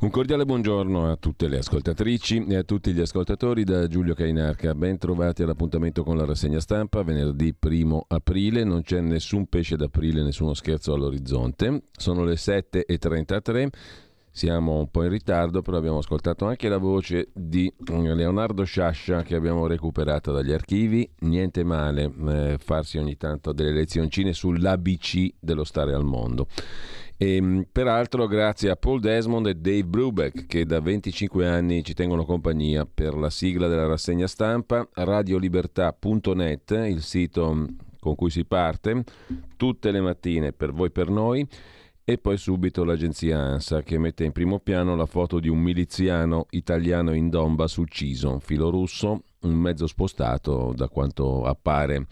Un cordiale buongiorno a tutte le ascoltatrici e a tutti gli ascoltatori da Giulio Cainarca. Ben trovati all'appuntamento con la rassegna stampa venerdì 1 aprile. Non c'è nessun pesce d'aprile, nessuno scherzo all'orizzonte. Sono le 7:33. Siamo un po' in ritardo, però abbiamo ascoltato anche la voce di Leonardo Sciascia che abbiamo recuperata dagli archivi. Niente male farsi ogni tanto delle lezioncine sull'ABC dello stare al mondo. E, peraltro, grazie a Paul Desmond e Dave Brubeck che da 25 anni ci tengono compagnia per la sigla della rassegna stampa. Radiolibertà.net, il sito con cui si parte tutte le mattine per voi, per noi, e poi subito l'agenzia ANSA che mette in primo piano la foto di un miliziano italiano in Donbass ucciso, un filorusso, un mezzo spostato da quanto appare,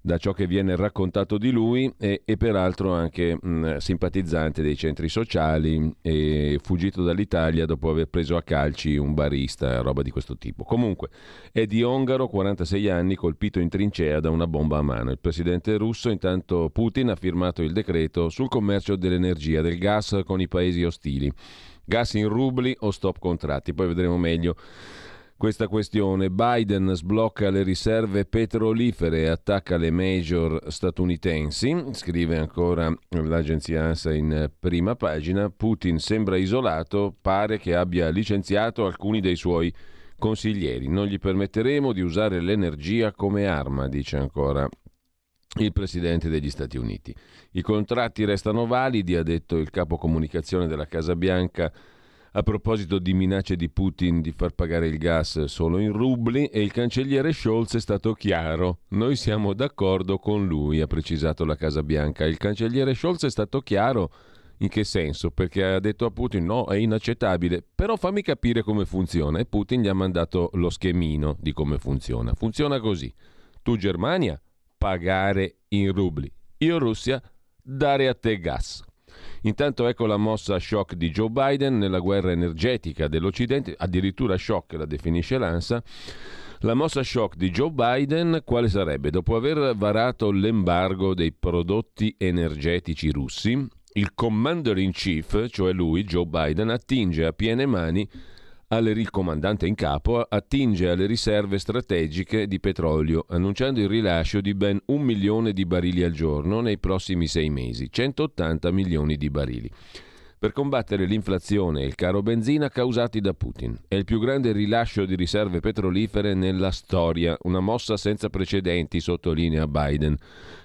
da ciò che viene raccontato di lui, e peraltro anche simpatizzante dei centri sociali e fuggito dall'Italia dopo aver preso a calci un barista, roba di questo tipo. Comunque è di Ongaro, 46 anni, colpito in trincea da una bomba a mano. Il presidente russo, intanto Putin, ha firmato il decreto sul commercio dell'energia, del gas con i paesi ostili. Gas in rubli o stop contratti, poi vedremo meglio questa questione. Biden sblocca le riserve petrolifere e attacca le major statunitensi, scrive ancora l'agenzia ANSA in prima pagina. Putin sembra isolato, pare che abbia licenziato alcuni dei suoi consiglieri. Non gli permetteremo di usare l'energia come arma, dice ancora il presidente degli Stati Uniti. I contratti restano validi, ha detto il capo comunicazione della Casa Bianca a proposito di minacce di Putin di far pagare il gas solo in rubli, e il cancelliere Scholz è stato chiaro. Noi siamo d'accordo con lui, ha precisato la Casa Bianca. Il cancelliere Scholz è stato chiaro in che senso? Perché ha detto a Putin no, è inaccettabile, però fammi capire come funziona, e Putin gli ha mandato lo schemino di come funziona. Funziona così: tu Germania pagare in rubli, io Russia dare a te gas. Intanto ecco la mossa shock di Joe Biden nella guerra energetica dell'Occidente, addirittura shock la definisce l'ANSA. La mossa shock di Joe Biden quale sarebbe? Dopo aver varato l'embargo dei prodotti energetici russi, il commander in chief, cioè lui, Joe Biden, attinge a piene mani, il comandante in capo attinge alle riserve strategiche di petrolio, annunciando il rilascio di ben 1 milione di barili al giorno nei prossimi 6 mesi, 180 milioni di barili, per combattere l'inflazione e il caro benzina causati da Putin. È il più grande rilascio di riserve petrolifere nella storia, una mossa senza precedenti, sottolinea Biden.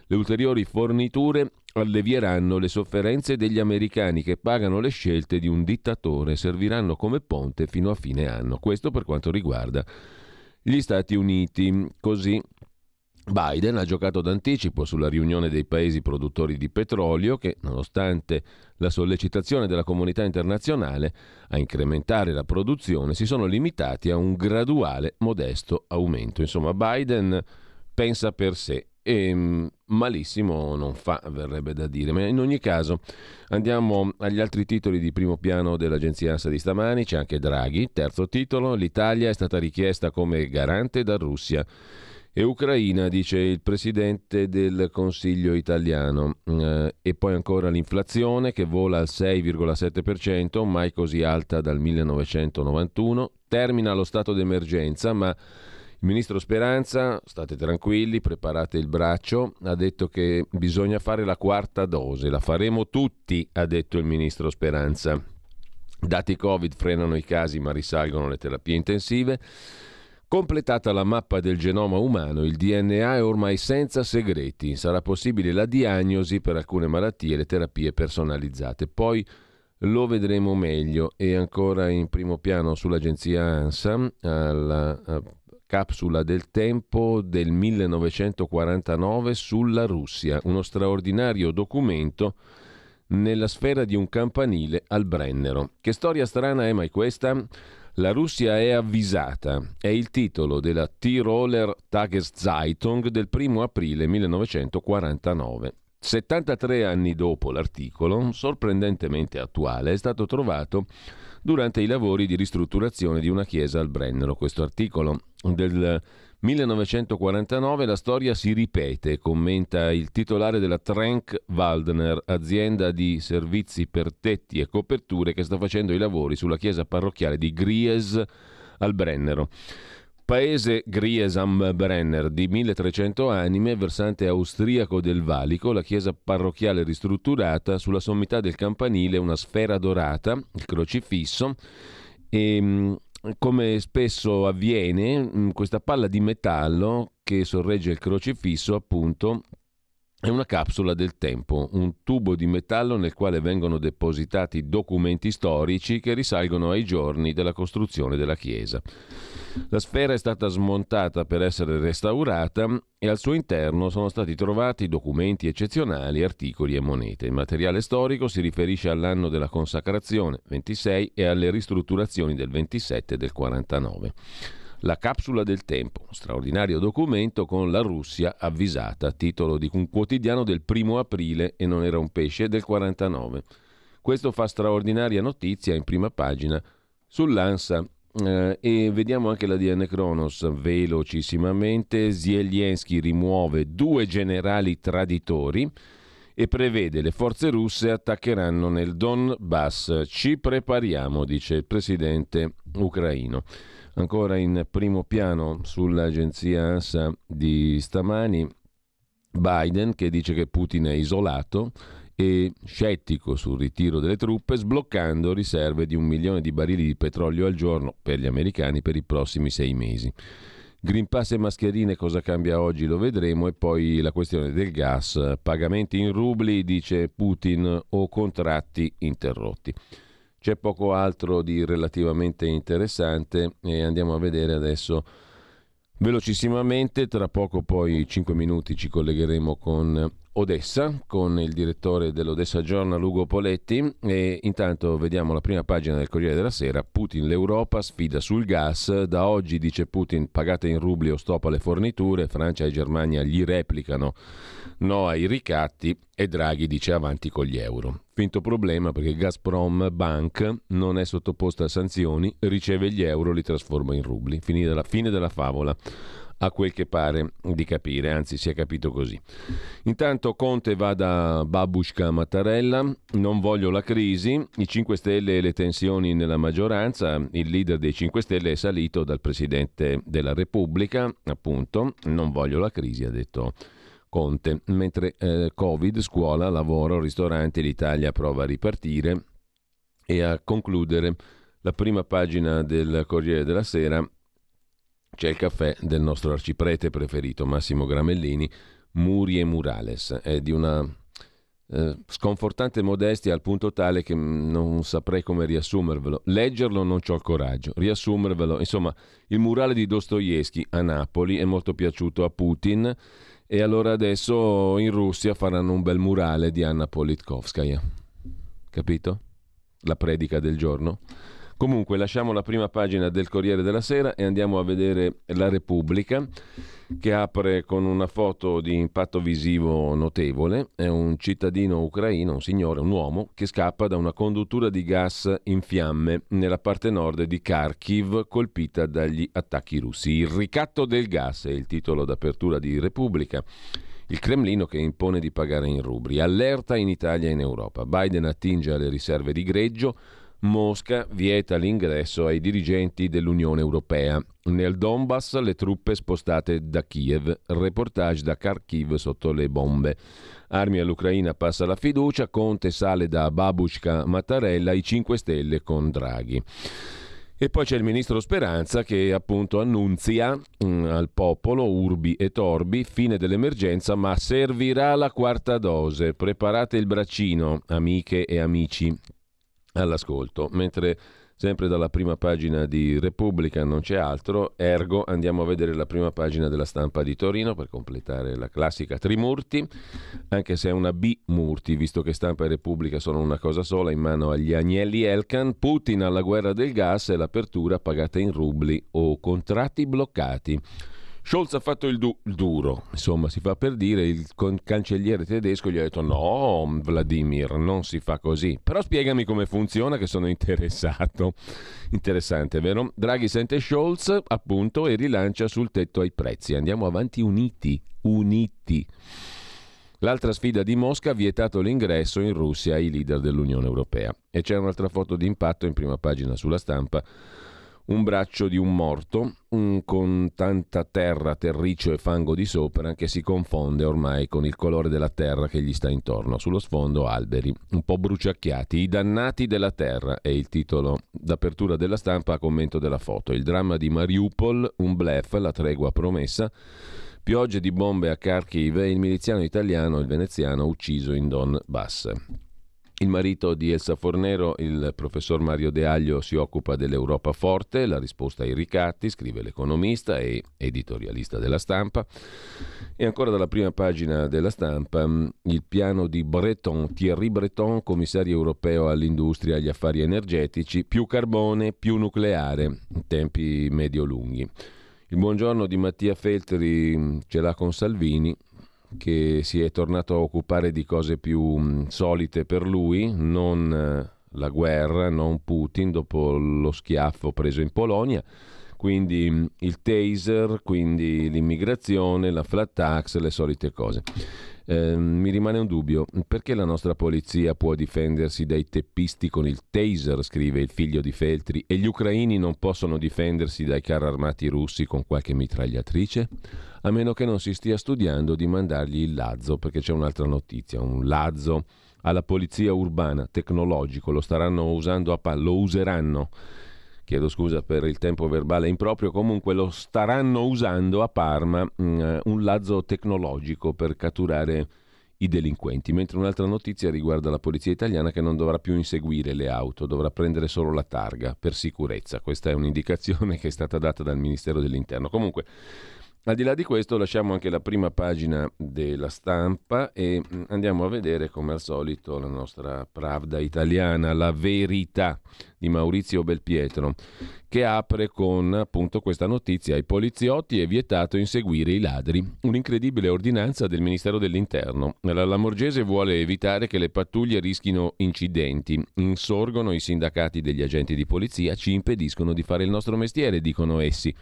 Le ulteriori forniture allevieranno le sofferenze degli americani che pagano le scelte di un dittatore e serviranno come ponte fino a fine anno. Questo per quanto riguarda gli Stati Uniti. Così Biden ha giocato d'anticipo sulla riunione dei paesi produttori di petrolio che, nonostante la sollecitazione della comunità internazionale a incrementare la produzione, si sono limitati a un graduale, modesto aumento. Insomma, Biden pensa per sé. E malissimo non fa, verrebbe da dire. Ma in ogni caso andiamo agli altri titoli di primo piano dell'agenzia ANSA di stamani. C'è anche Draghi, terzo titolo, l'Italia è stata richiesta come garante da Russia e Ucraina, dice il presidente del Consiglio italiano. E poi ancora l'inflazione che vola al 6,7%, mai così alta dal 1991. Termina lo stato d'emergenza, ma il ministro Speranza, state tranquilli, preparate il braccio, ha detto che bisogna fare la quarta dose, la faremo tutti, ha detto il ministro Speranza. Dati Covid frenano i casi ma risalgono le terapie intensive. Completata la mappa del genoma umano, il DNA è ormai senza segreti, sarà possibile la diagnosi per alcune malattie e le terapie personalizzate. Poi lo vedremo meglio. E ancora in primo piano sull'agenzia ANSA, alla capsula del tempo del 1949 sulla Russia, uno straordinario documento nella sfera di un campanile al Brennero. Che storia strana è mai questa? La Russia è avvisata, è il titolo della Tiroler Tageszeitung del 1 aprile 1949. 73 anni dopo l'articolo, sorprendentemente attuale, è stato trovato durante i lavori di ristrutturazione di una chiesa al Brennero. Questo articolo del 1949, la storia si ripete, commenta il titolare della Trenk Waldner, azienda di servizi per tetti e coperture che sta facendo i lavori sulla chiesa parrocchiale di Gries al Brennero. Paese Gries am Brenner di 1300 anime, versante austriaco del Valico, la chiesa parrocchiale ristrutturata, sulla sommità del campanile una sfera dorata, il crocifisso, e come spesso avviene questa palla di metallo che sorregge il crocifisso, appunto, è una capsula del tempo, un tubo di metallo nel quale vengono depositati documenti storici che risalgono ai giorni della costruzione della chiesa. La sfera è stata smontata per essere restaurata e al suo interno sono stati trovati documenti eccezionali, articoli e monete. Il materiale storico si riferisce all'anno della consacrazione, 26, e alle ristrutturazioni del 27 e del 49. La capsula del tempo, un straordinario documento con la Russia avvisata, titolo di un quotidiano del 1 aprile, e non era un pesce, del 49. Questo fa straordinaria notizia in prima pagina sull'ANSA. E vediamo anche l'ADN Kronos velocissimamente. Zelensky rimuove 2 generali traditori e prevede le forze russe attaccheranno nel Donbass. Ci prepariamo, dice il presidente ucraino. Ancora in primo piano sull'agenzia ANSA di stamani, Biden che dice che Putin è isolato e scettico sul ritiro delle truppe, sbloccando riserve di 1 milione di barili di petrolio al giorno per gli americani per i prossimi 6 mesi. Green Pass e mascherine, cosa cambia oggi lo vedremo. E poi la questione del gas, pagamenti in rubli, dice Putin, o contratti interrotti. C'è poco altro di relativamente interessante e andiamo a vedere adesso velocissimamente. Tra poco, poi 5 minuti, ci collegheremo con Odessa, con il direttore dell'Odessa Journal Ugo Poletti, e intanto vediamo la prima pagina del Corriere della Sera. Putin, l'Europa sfida sul gas, da oggi dice Putin pagate in rubli o stop alle forniture, Francia e Germania gli replicano no ai ricatti e Draghi dice avanti con gli euro. Finto problema perché Gazprom Bank non è sottoposta a sanzioni, riceve gli euro, li trasforma in rubli. Finita la fine della favola, a quel che pare di capire, anzi si è capito così. Intanto Conte va da Babushka Mattarella, non voglio la crisi, i 5 Stelle e le tensioni nella maggioranza. Il leader dei 5 Stelle è salito dal Presidente della Repubblica, appunto, non voglio la crisi, ha detto Conte. Mentre Covid, scuola, lavoro, ristoranti, l'Italia prova a ripartire. E a concludere la prima pagina del Corriere della Sera c'è il caffè del nostro arciprete preferito Massimo Gramellini, Muri e Murales. È di una sconfortante modestia al punto tale che non saprei come riassumervelo. Leggerlo non c'ho il coraggio, riassumervelo. Insomma, il murale di Dostoevskij a Napoli è molto piaciuto a Putin e allora adesso in Russia faranno un bel murale di Anna Politkovskaya. Capito? La predica del giorno. Comunque lasciamo la prima pagina del Corriere della Sera e andiamo a vedere la Repubblica, che apre con una foto di impatto visivo notevole. È un cittadino ucraino, un signore, un uomo, che scappa da una conduttura di gas in fiamme nella parte nord di Kharkiv, colpita dagli attacchi russi. Il ricatto del gas è il titolo d'apertura di Repubblica. Il Cremlino che impone di pagare in rubli. Allerta in Italia e in Europa. Biden attinge alle riserve di greggio. Mosca vieta l'ingresso ai dirigenti dell'Unione Europea. Nel Donbass le truppe spostate da Kiev. Reportage da Kharkiv sotto le bombe. Armi all'Ucraina, passa la fiducia. Conte sale da Babushka Mattarella ai 5 Stelle con Draghi. E poi c'è il ministro Speranza che appunto annunzia al popolo, urbi e torbi, fine dell'emergenza, ma servirà la quarta dose. Preparate il braccino, amiche e amici all'ascolto. Mentre sempre dalla prima pagina di Repubblica non c'è altro, ergo andiamo a vedere la prima pagina della Stampa di Torino per completare la classica Trimurti, anche se è una B-Murti, visto che Stampa e Repubblica sono una cosa sola, in mano agli agnelli Elkan. Putin alla guerra del gas e l'apertura pagata in rubli o contratti bloccati. Scholz ha fatto il duro, insomma si fa per dire, il cancelliere tedesco gli ha detto no Vladimir, non si fa così, però spiegami come funziona che sono interessato. Interessante, vero? Draghi sente Scholz appunto e rilancia sul tetto ai prezzi, andiamo avanti uniti. L'altra sfida di Mosca ha vietato l'ingresso in Russia ai leader dell'Unione Europea. E c'è un'altra foto di impatto in prima pagina sulla Stampa. Un braccio di un morto, con tanta terra, terriccio e fango di sopra che si confonde ormai con il colore della terra che gli sta intorno. Sullo sfondo alberi, un po' bruciacchiati. I dannati della terra è il titolo d'apertura della Stampa a commento della foto. Il dramma di Mariupol, un bluff, la tregua promessa. Piogge di bombe a Kharkiv e il miliziano italiano, il veneziano, ucciso in Donbass. Il marito di Elsa Fornero, il professor Mario De Aglio, si occupa dell'Europa forte, la risposta ai ricatti, scrive l'economista e editorialista della Stampa. E ancora dalla prima pagina della Stampa, il piano di Breton, Thierry Breton, commissario europeo all'industria e agli affari energetici, più carbone, più nucleare, in tempi medio-lunghi. Il buongiorno di Mattia Feltri ce l'ha con Salvini, che si è tornato a occupare di cose più solite per lui, non la guerra, non Putin dopo lo schiaffo preso in Polonia, quindi il taser, quindi l'immigrazione, la flat tax, le solite cose. Mi rimane un dubbio, perché la nostra polizia può difendersi dai teppisti con il taser, scrive il figlio di Feltri, e gli ucraini non possono difendersi dai carri armati russi con qualche mitragliatrice? A meno che non si stia studiando di mandargli il lazzo, perché c'è un'altra notizia, un lazzo alla polizia urbana, tecnologico, lo staranno usando a palla, lo useranno. Chiedo scusa per il tempo verbale improprio, comunque lo staranno usando a Parma, un lazzo tecnologico per catturare i delinquenti, mentre un'altra notizia riguarda la polizia italiana che non dovrà più inseguire le auto, dovrà prendere solo la targa per sicurezza. Questa è un'indicazione che è stata data dal Ministero dell'Interno. Comunque, al di là di questo, lasciamo anche la prima pagina della Stampa e andiamo a vedere, come al solito, la nostra Pravda italiana, La Verità di Maurizio Belpietro, che apre con appunto questa notizia: ai poliziotti è vietato inseguire i ladri, un'incredibile ordinanza del Ministero dell'Interno. La Lamorgese vuole evitare che le pattuglie rischino incidenti, insorgono i sindacati degli agenti di polizia, ci impediscono di fare il nostro mestiere, dicono essi,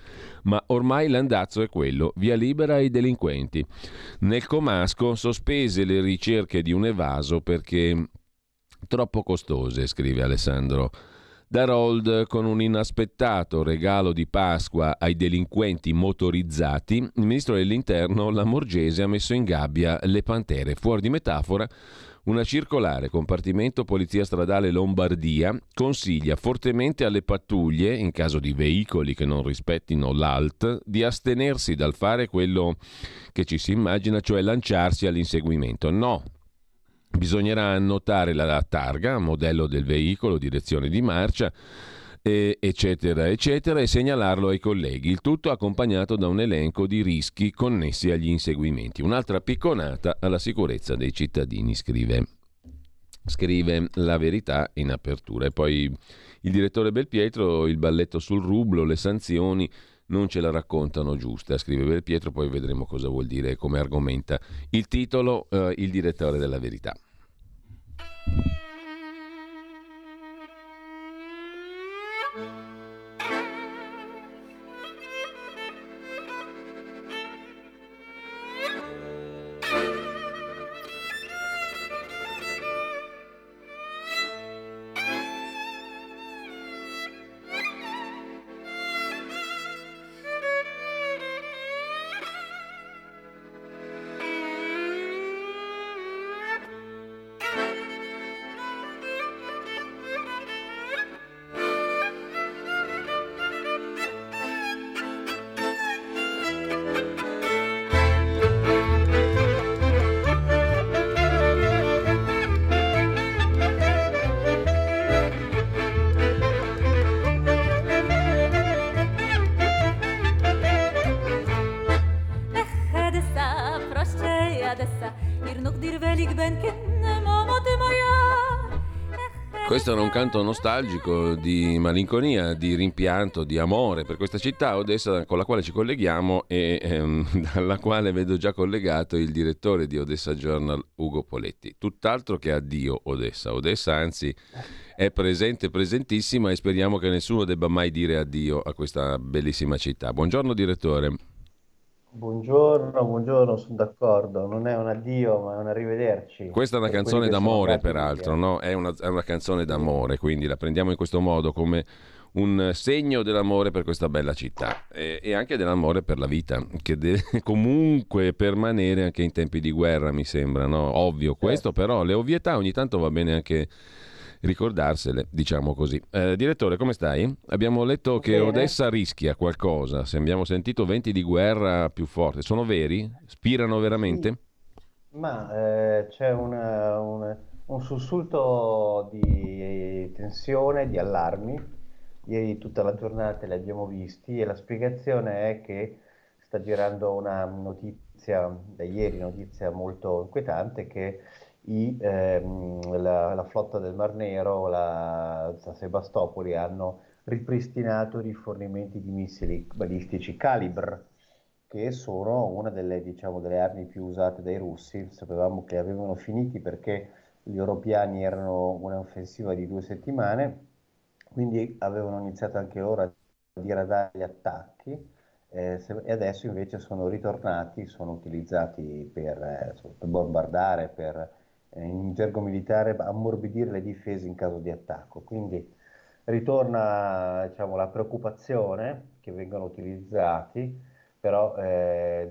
ma ormai l'andazzo è quello, via libera ai delinquenti. Nel Comasco sospese le ricerche di un evaso perché troppo costose, scrive Alessandro Darold. Con un inaspettato regalo di Pasqua ai delinquenti motorizzati, il ministro dell'Interno Lamorgese ha messo in gabbia le pantere. Fuori di metafora, una circolare compartimento Polizia Stradale Lombardia consiglia fortemente alle pattuglie, in caso di veicoli che non rispettino l'alt, di astenersi dal fare quello che ci si immagina, cioè lanciarsi all'inseguimento. No! Bisognerà annotare la targa, modello del veicolo, direzione di marcia, eccetera, eccetera, e segnalarlo ai colleghi. Il tutto accompagnato da un elenco di rischi connessi agli inseguimenti. Un'altra picconata alla sicurezza dei cittadini, scrive scrive La Verità in apertura. E poi il direttore Belpietro, il balletto sul rublo, le sanzioni non ce la raccontano giusta, scrive Belpietro, poi vedremo cosa vuol dire e come argomenta il titolo il direttore della Verità. Questo era un canto nostalgico di malinconia, di rimpianto, di amore per questa città Odessa con la quale ci colleghiamo e dalla quale vedo già collegato il direttore di Odessa Journal Ugo Poletti. Tutt'altro che addio Odessa. Odessa anzi è presente, presentissima, e speriamo che nessuno debba mai dire addio a questa bellissima città. Buongiorno direttore. Buongiorno, sono d'accordo, non è un addio ma è un arrivederci. Questa è una canzone d'amore peraltro, no? È una canzone d'amore, quindi la prendiamo in questo modo come un segno dell'amore per questa bella città e anche dell'amore per la vita che deve comunque permanere anche in tempi di guerra, mi sembra, no? Ovvio questo, però le ovvietà ogni tanto va bene anche ricordarsele, diciamo così. Direttore, come stai? Abbiamo letto che Odessa rischia qualcosa, abbiamo sentito venti di guerra più forti, sono veri? Spirano veramente? Sì. Ma c'è un sussulto di tensione, di allarmi, ieri tutta la giornata li abbiamo visti e la spiegazione è che sta girando una notizia, da ieri notizia molto inquietante, che la flotta del Mar Nero, la Sebastopoli, hanno ripristinato i rifornimenti di missili balistici Kalibr, che sono una delle, diciamo, delle armi più usate dai russi. Sapevamo che avevano finiti perché gli europeani erano un'offensiva di 2 settimane, quindi avevano iniziato anche loro a diradare gli attacchi e adesso invece sono ritornati, sono utilizzati per bombardare, per in gergo militare ammorbidire le difese in caso di attacco. Quindi ritorna, diciamo, la preoccupazione che vengano utilizzati, però è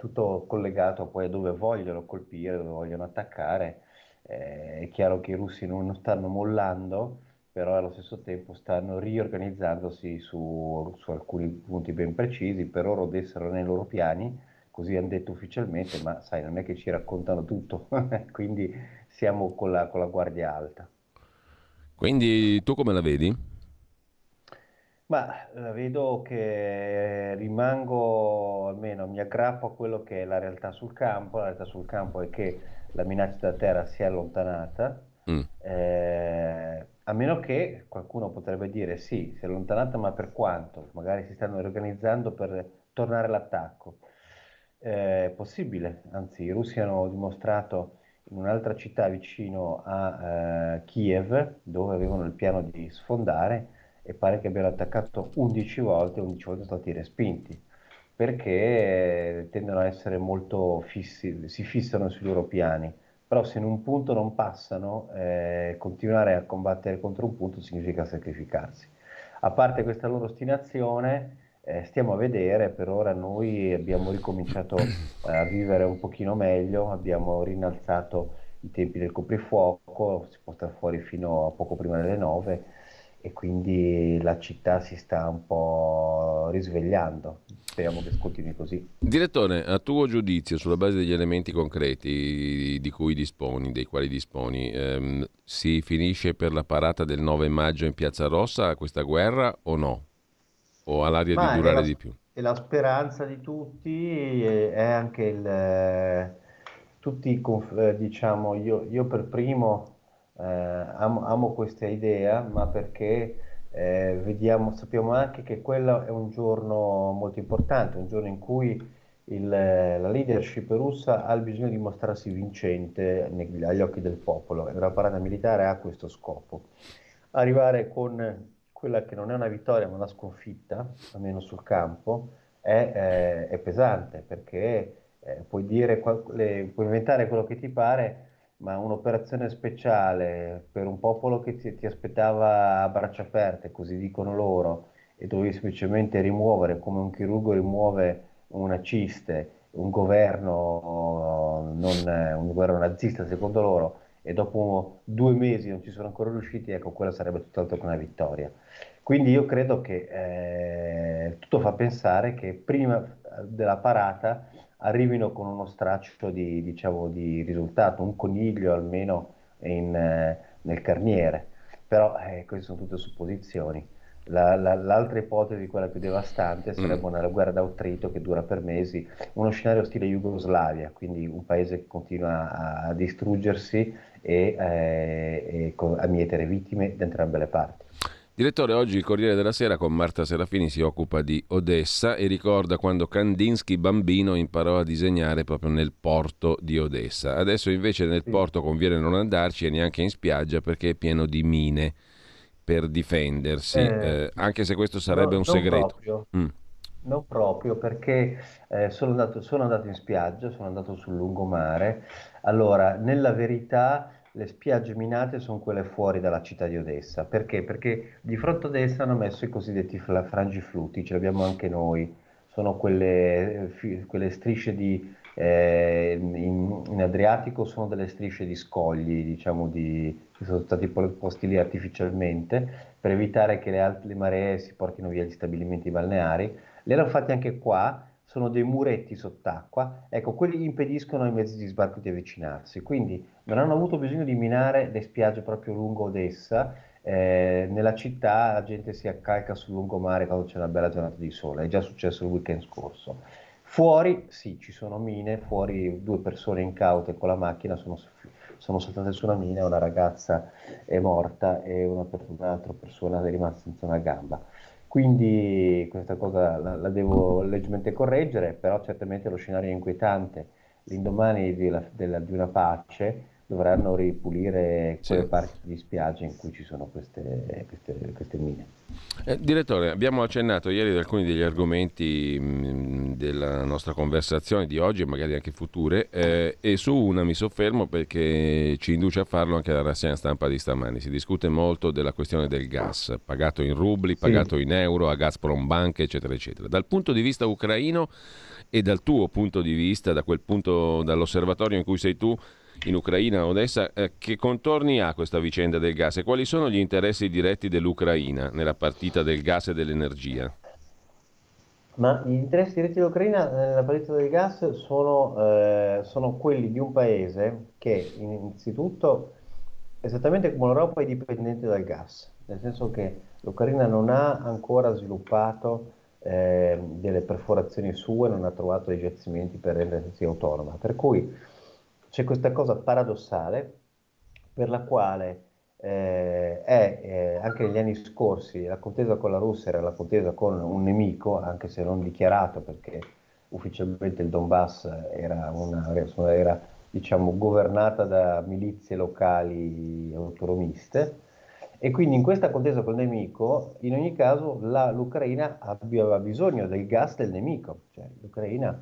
tutto collegato poi a dove vogliono colpire, dove vogliono attaccare. È chiaro che i russi non stanno mollando, però allo stesso tempo stanno riorganizzandosi su alcuni punti ben precisi. Per ora Odessa nei loro piani, così hanno detto ufficialmente, ma sai, non è che ci raccontano tutto, quindi siamo con la guardia alta. Quindi tu come la vedi? Ma la vedo che rimango, almeno mi aggrappo a quello che è la realtà sul campo. La realtà sul campo è che la minaccia da terra si è allontanata, a meno che qualcuno potrebbe dire sì, si è allontanata, ma per quanto? Magari si stanno riorganizzando per tornare all'attacco. È possibile, anzi i russi hanno dimostrato in un'altra città vicino a Kiev, dove avevano il piano di sfondare, e pare che abbiano attaccato 11 volte sono stati respinti, perché tendono a essere molto fissi, si fissano sui loro piani, però se in un punto non passano, continuare a combattere contro un punto significa sacrificarsi. A parte questa loro ostinazione, stiamo a vedere. Per ora noi abbiamo ricominciato a vivere un pochino meglio, abbiamo rinnalzato i tempi del coprifuoco, si può stare fuori fino a poco prima delle 9 e quindi la città si sta un po' risvegliando, speriamo che continui così. Direttore, a tuo giudizio, sulla base degli elementi concreti dei quali disponi, si finisce per la parata del 9 maggio in Piazza Rossa questa guerra o no? O all'aria di durare di più? E la speranza di tutti è anche tutti, diciamo, io per primo Amo questa idea, ma perché sappiamo anche che quello è un giorno molto importante, un giorno in cui la leadership russa ha il bisogno di mostrarsi vincente agli occhi del popolo, e una parata militare ha questo scopo. Arrivare con quella che non è una vittoria ma una sconfitta, almeno sul campo, è pesante, perché puoi inventare quello che ti pare, ma un'operazione speciale per un popolo che ti aspettava a braccia aperte, così dicono loro, e dovevi semplicemente rimuovere, come un chirurgo rimuove una ciste, un governo, un governo nazista secondo loro, e dopo 2 mesi non ci sono ancora riusciti, ecco, quella sarebbe tutt'altro che una vittoria. Quindi io credo che tutto fa pensare che prima della parata arrivino con uno straccio di risultato, un coniglio almeno nel carniere, però queste sono tutte supposizioni. L'altra ipotesi, quella più devastante, sarebbe una guerra d'autrito che dura per mesi, uno scenario stile Jugoslavia, quindi un paese che continua a distruggersi e a mietere vittime da entrambe le parti. Direttore, oggi il Corriere della Sera con Marta Serafini si occupa di Odessa e ricorda quando Kandinsky bambino imparò a disegnare proprio nel porto di Odessa. Adesso invece nel porto conviene non andarci e neanche in spiaggia perché è pieno di mine per difendersi, anche se questo sarebbe un segreto. Non proprio, perché sono andato in spiaggia, sono andato sul lungomare. Allora, nella verità, le spiagge minate sono quelle fuori dalla città di Odessa. Perché? Perché di fronte a Odessa hanno messo i cosiddetti frangiflutti, ce li abbiamo anche noi, sono quelle strisce in Adriatico, sono delle strisce di scogli, diciamo, che sono stati posti lì artificialmente per evitare che le maree si portino via gli stabilimenti balneari. Li hanno fatti anche qua, sono dei muretti sott'acqua, ecco, quelli impediscono ai mezzi di sbarco di avvicinarsi, quindi non hanno avuto bisogno di minare le spiagge proprio lungo Odessa. Nella città la gente si accalca sul lungomare quando c'è una bella giornata di sole, è già successo il weekend scorso. Fuori sì, ci sono mine, fuori 2 persone incaute con la macchina sono saltate su una mina, una ragazza è morta e un'altra persona è rimasta senza una gamba. Quindi questa cosa la devo leggermente correggere, però certamente lo scenario è inquietante. L'indomani di una pace dovranno ripulire quelle parti di spiagge in cui ci sono queste mine. Direttore, abbiamo accennato ieri ad alcuni degli argomenti della nostra conversazione di oggi e magari anche future, e su una mi soffermo perché ci induce a farlo anche la rassegna stampa di stamani. Si discute molto della questione del gas, pagato in rubli, pagato in euro, a Gazprom Banca, eccetera, eccetera. Dal punto di vista ucraino e dal tuo punto di vista, dall'osservatorio in cui sei tu, in Ucraina, Odessa, che contorni ha questa vicenda del gas e quali sono gli interessi diretti dell'Ucraina nella partita del gas e dell'energia? Ma gli interessi diretti dell'Ucraina nella partita del gas sono quelli di un paese che innanzitutto, esattamente come l'Europa, è dipendente dal gas, nel senso che l'Ucraina non ha ancora sviluppato delle perforazioni sue, non ha trovato dei giacimenti per rendersi autonoma, per cui c'è questa cosa paradossale per la quale anche negli anni scorsi la contesa con la Russia era la contesa con un nemico, anche se non dichiarato, perché ufficialmente il Donbass era diciamo, governata da milizie locali autonomiste, e quindi in questa contesa col nemico in ogni caso l'Ucraina aveva bisogno del gas del nemico, cioè l'Ucraina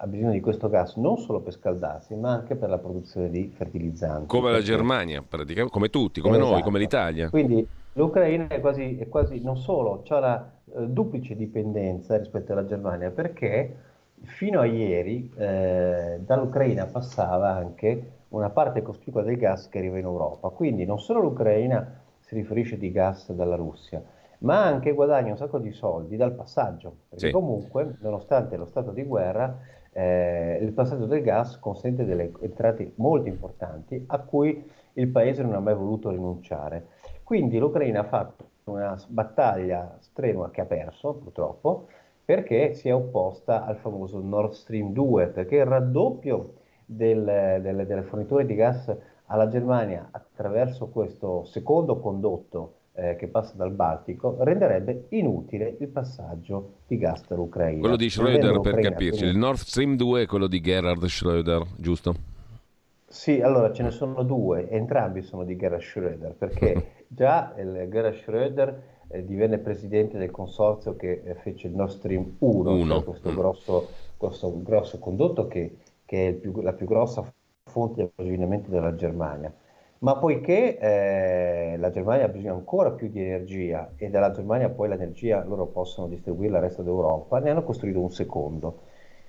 ha bisogno di questo gas non solo per scaldarsi ma anche per la produzione di fertilizzanti, come la Germania, praticamente, come tutti, come noi, come l'Italia. Quindi l'Ucraina è quasi non solo c'ha la duplice dipendenza rispetto alla Germania, perché fino a ieri dall'Ucraina passava anche una parte cospicua del gas che arriva in Europa, quindi non solo l'Ucraina si riferisce di gas dalla Russia, ma anche guadagna un sacco di soldi dal passaggio, perché comunque, nonostante lo stato di guerra, il passaggio del gas consente delle entrate molto importanti a cui il paese non ha mai voluto rinunciare. Quindi l'Ucraina ha fatto una battaglia strenua che ha perso, purtroppo, perché si è opposta al famoso Nord Stream 2, perché il raddoppio delle forniture di gas alla Germania attraverso questo secondo condotto che passa dal Baltico renderebbe inutile il passaggio di gas dall'Ucraina. Quello di Schröder, per capirci, il Nord Stream 2 è quello di Gerhard Schröder, giusto? Sì, allora ce ne sono due, entrambi sono di Gerhard Schröder, perché già Gerhard Schröder divenne presidente del consorzio che fece il Nord Stream 1. Cioè questo grosso condotto che è la più grossa fonte di approvvigionamento della Germania. Ma poiché la Germania ha bisogno ancora più di energia e dalla Germania poi l'energia loro possono distribuirla al resto d'Europa, ne hanno costruito un secondo.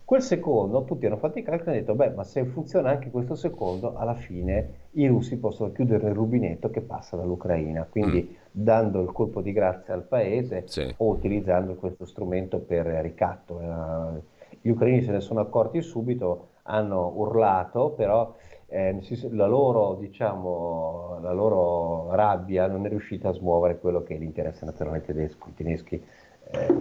Quel secondo, tutti hanno fatto i calcoli e hanno detto, ma se funziona anche questo secondo, alla fine i russi possono chiudere il rubinetto che passa dall'Ucraina, quindi dando il colpo di grazia al paese o utilizzando questo strumento per ricatto. Gli ucraini se ne sono accorti subito, hanno urlato, però... La loro rabbia non è riuscita a smuovere quello che è l'interesse nazionale tedesco. I tedeschi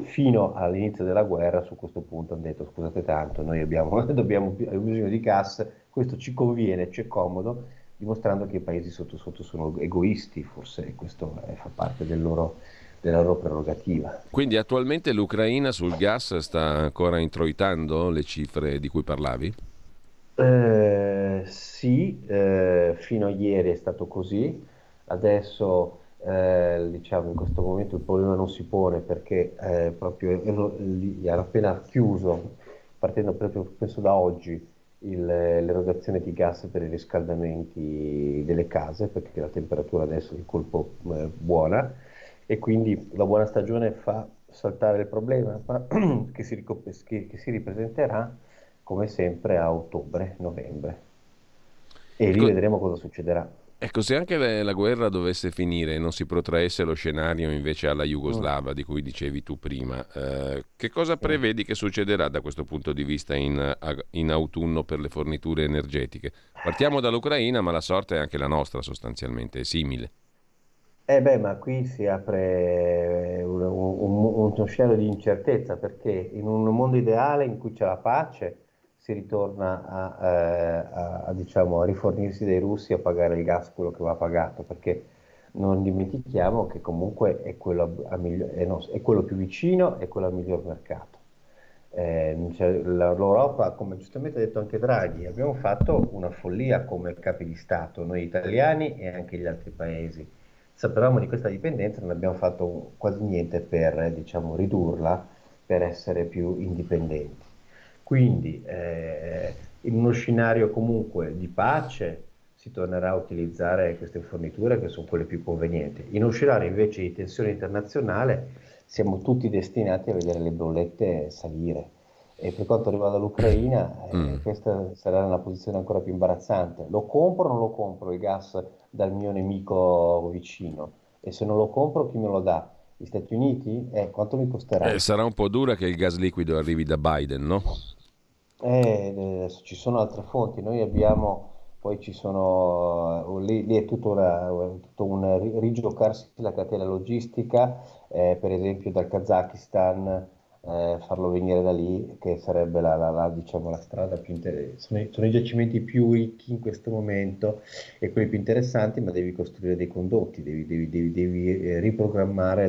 fino all'inizio della guerra su questo punto hanno detto scusate tanto, noi abbiamo bisogno di gas, questo ci conviene, ci è comodo, dimostrando che i paesi sotto sono egoisti, forse questo fa parte della loro prerogativa. Quindi attualmente l'Ucraina sul gas sta ancora introitando le cifre di cui parlavi? Sì, fino a ieri è stato così, adesso in questo momento il problema non si pone perché proprio hanno appena chiuso, partendo proprio penso da oggi, l'erogazione di gas per i riscaldamenti delle case, perché la temperatura adesso è di colpo buona e quindi la buona stagione fa saltare il problema che si ripresenterà come sempre a ottobre, novembre. E lì vedremo cosa succederà. Ecco, se anche la guerra dovesse finire e non si protraesse lo scenario invece alla Jugoslava di cui dicevi tu prima, che cosa prevedi che succederà da questo punto di vista in autunno per le forniture energetiche? Partiamo dall'Ucraina, ma la sorte è anche la nostra sostanzialmente, è simile. Ma qui si apre uno scenario di incertezza, perché in un mondo ideale in cui c'è la pace si ritorna a rifornirsi dai russi, a pagare il gas quello che va pagato, perché non dimentichiamo che comunque è quello più vicino, è quello a miglior mercato. L'Europa, come giustamente ha detto anche Draghi, abbiamo fatto una follia come capi di Stato, noi italiani e anche gli altri paesi. Sapevamo di questa dipendenza, non abbiamo fatto quasi niente per ridurla, per essere più indipendenti. Quindi in uno scenario comunque di pace si tornerà a utilizzare queste forniture che sono quelle più convenienti. In uno scenario invece di tensione internazionale siamo tutti destinati a vedere le bollette salire. E per quanto riguarda l'Ucraina, questa sarà una posizione ancora più imbarazzante. Lo compro o non lo compro il gas dal mio nemico vicino? E se non lo compro chi me lo dà? Gli Stati Uniti? Quanto mi costerà? Sarà un po' dura che il gas liquido arrivi da Biden, no? Ci sono altre fonti, noi abbiamo, poi ci sono, lì è tutto un rigiocarsi la catena logistica, per esempio dal Kazakistan, farlo venire da lì, che sarebbe la strada più interessante, sono i giacimenti più ricchi in questo momento e quelli più interessanti, ma devi costruire dei condotti, devi riprogrammare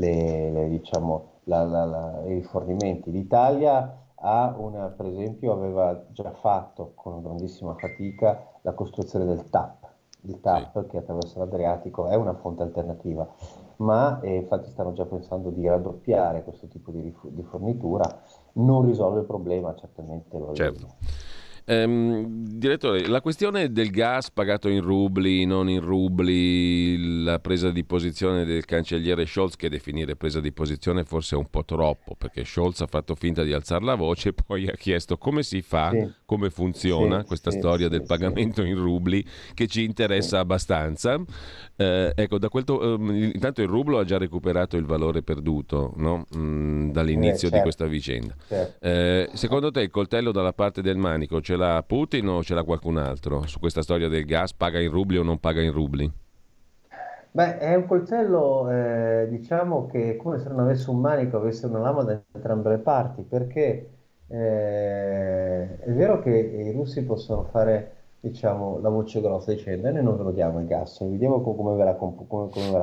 i rifornimenti. L'Italia per esempio aveva già fatto con grandissima fatica la costruzione del TAP che attraverso l'Adriatico è una fonte alternativa, ma infatti stanno già pensando di raddoppiare questo tipo di fornitura. Non risolve il problema certamente, certo. Direttore, la questione del gas pagato in rubli, non in rubli, la presa di posizione del cancelliere Scholz, che definire presa di posizione forse è un po' troppo, perché Scholz ha fatto finta di alzare la voce, poi ha chiesto come si fa, come funziona questa storia del pagamento in rubli che ci interessa abbastanza. Intanto il rublo ha già recuperato il valore perduto, no? Dall'inizio di questa vicenda. Certo. Secondo te il coltello dalla parte del manico ce l'ha Putin o ce l'ha qualcun altro su questa storia del gas, paga in rubli o non paga in rubli? È un coltello che è come se non avesse un manico, avesse una lama da entrambe le parti, perché È vero che i russi possono fare, diciamo, la voce grossa dicendo noi non ve lo diamo il gas, vediamo come ve la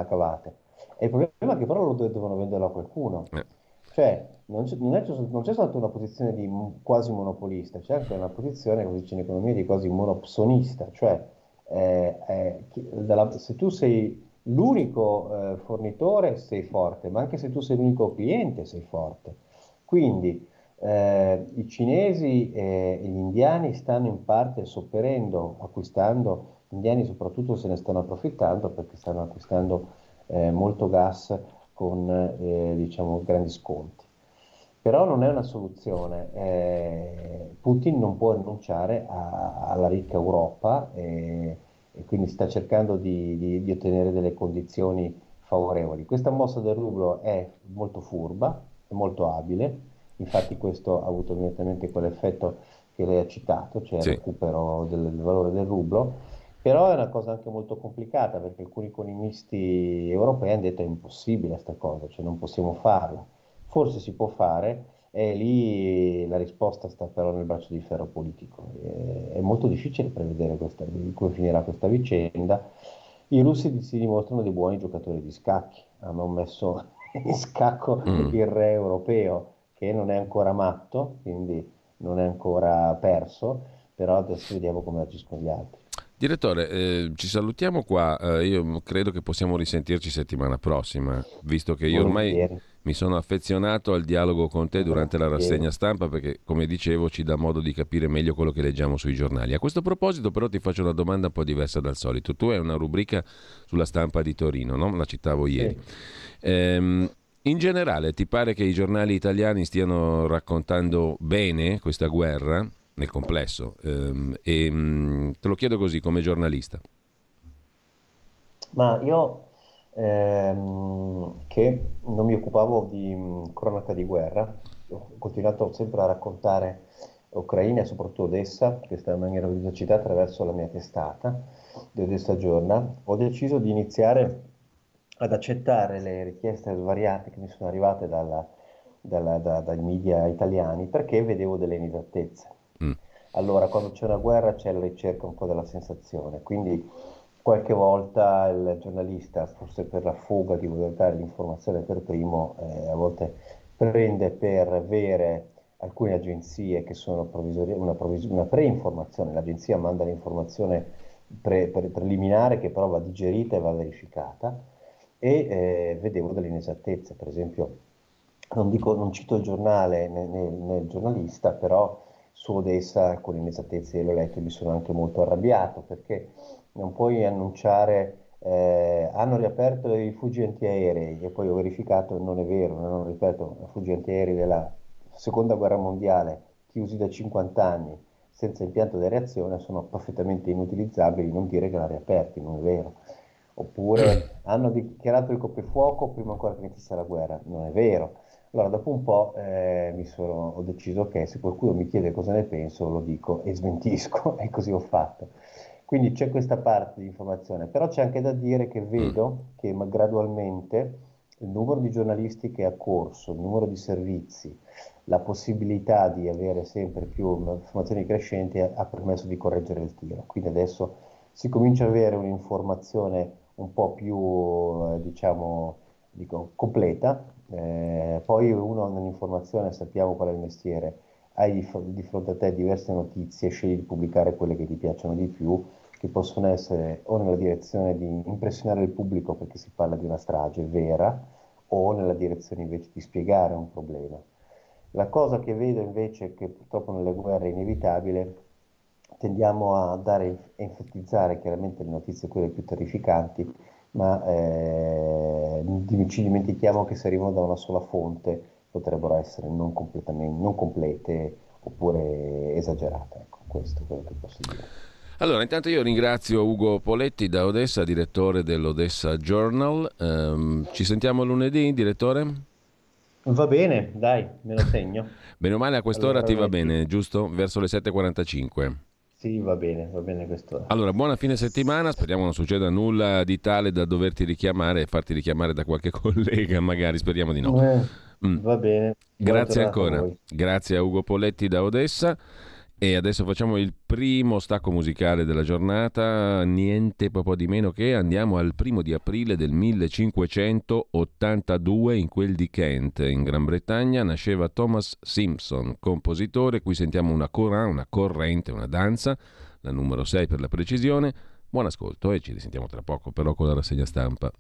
cavate. E il problema è che però lo devono venderlo a qualcuno. Cioè non c'è soltanto una posizione di quasi monopolista, c'è anche una posizione, come dice in economia, di quasi monopsonista, cioè se tu sei l'unico fornitore sei forte, ma anche se tu sei l'unico cliente sei forte. Quindi i cinesi e gli indiani stanno in parte sopperendo, acquistando, gli indiani soprattutto se ne stanno approfittando perché stanno acquistando molto gas con diciamo grandi sconti. Però non è una soluzione, Putin non può rinunciare alla ricca Europa e quindi sta cercando di ottenere delle condizioni favorevoli. Questa mossa del rublo è molto furba, è molto abile, infatti questo ha avuto immediatamente quell'effetto che lei ha citato, cioè il recupero del valore del rublo, però è una cosa anche molto complicata perché alcuni economisti europei hanno detto è impossibile questa cosa, cioè non possiamo farla. Forse si può fare, e lì la risposta sta però nel braccio di ferro politico. È molto difficile prevedere come finirà questa vicenda. I russi si dimostrano dei buoni giocatori di scacchi, hanno messo in scacco il re europeo, che non è ancora matto, quindi non è ancora perso, però adesso vediamo come agiscono gli altri. Direttore, ci salutiamo qua, io credo che possiamo risentirci settimana prossima, visto che io ormai mi sono affezionato al dialogo con te durante la rassegna stampa perché, come dicevo, ci dà modo di capire meglio quello che leggiamo sui giornali. A questo proposito però ti faccio una domanda un po' diversa dal solito. Tu hai una rubrica sulla Stampa di Torino, no? La citavo ieri. In generale ti pare che i giornali italiani stiano raccontando bene questa guerra? Nel complesso, e te lo chiedo così come giornalista. Ma io che non mi occupavo di cronaca di guerra, ho continuato sempre a raccontare Ucraina, soprattutto Odessa, che sta in maniera velocità attraverso la mia testata di Odessa Giorna, ho deciso di iniziare ad accettare le richieste svariate che mi sono arrivate dai media italiani perché vedevo delle inesattezze. Allora, quando c'è una guerra c'è la ricerca un po' della sensazione, quindi qualche volta il giornalista, forse per la fuga di voler dare l'informazione per primo, a volte prende per vere alcune agenzie che sono una preinformazione, l'agenzia manda l'informazione preliminare che però va digerita e va verificata e vedevo delle inesattezze, per esempio non cito il giornale né il giornalista, però su Odessa alcune inesattezze l'ho letto e mi sono anche molto arrabbiato perché non puoi annunciare hanno riaperto i fuggenti aerei e poi ho verificato che non è vero, non hanno riaperto i fuggenti aerei della seconda guerra mondiale chiusi da 50 anni senza impianto di reazione, sono perfettamente inutilizzabili, non dire che l'hanno riaperti, non è vero. Oppure hanno dichiarato il coprifuoco prima ancora che iniziasse la guerra, non è vero. Allora dopo un po' ho deciso che se qualcuno mi chiede cosa ne penso lo dico e smentisco e così ho fatto. Quindi c'è questa parte di informazione, però c'è anche da dire che vedo che gradualmente il numero di giornalisti che è accorso, il numero di servizi, la possibilità di avere sempre più informazioni crescenti ha permesso di correggere il tiro. Quindi adesso si comincia ad avere un'informazione un po' più completa. Poi uno nell'informazione, sappiamo qual è il mestiere, hai di fronte a te diverse notizie, scegli di pubblicare quelle che ti piacciono di più, che possono essere o nella direzione di impressionare il pubblico perché si parla di una strage vera, o nella direzione invece di spiegare un problema. La cosa che vedo invece, che purtroppo nelle guerre è inevitabile, tendiamo a enfatizzare chiaramente le notizie quelle più terrificanti, ma ci dimentichiamo che se arrivano da una sola fonte potrebbero essere non complete oppure esagerate. Ecco, questo è quello che posso dire. Allora, intanto io ringrazio Ugo Poletti da Odessa, direttore dell'Odessa Journal. Ci sentiamo lunedì, direttore? Va bene, dai, me lo segno. Bene o male a quest'ora allora, ti va bene, giusto? Verso le 7:45. Sì, va bene questo. Allora, buona fine settimana, speriamo non succeda nulla di tale da doverti richiamare e farti richiamare da qualche collega, magari, speriamo di no. Va bene. Grazie ancora. Grazie a Ugo Poletti da Odessa. E adesso facciamo il primo stacco musicale della giornata, niente proprio di meno che andiamo al 1° di aprile del 1582, in quel di Kent, in Gran Bretagna, nasceva Thomas Simpson, compositore. Qui sentiamo una chorale, una corrente, una danza, la numero 6 per la precisione. Buon ascolto e ci risentiamo tra poco però con la rassegna stampa.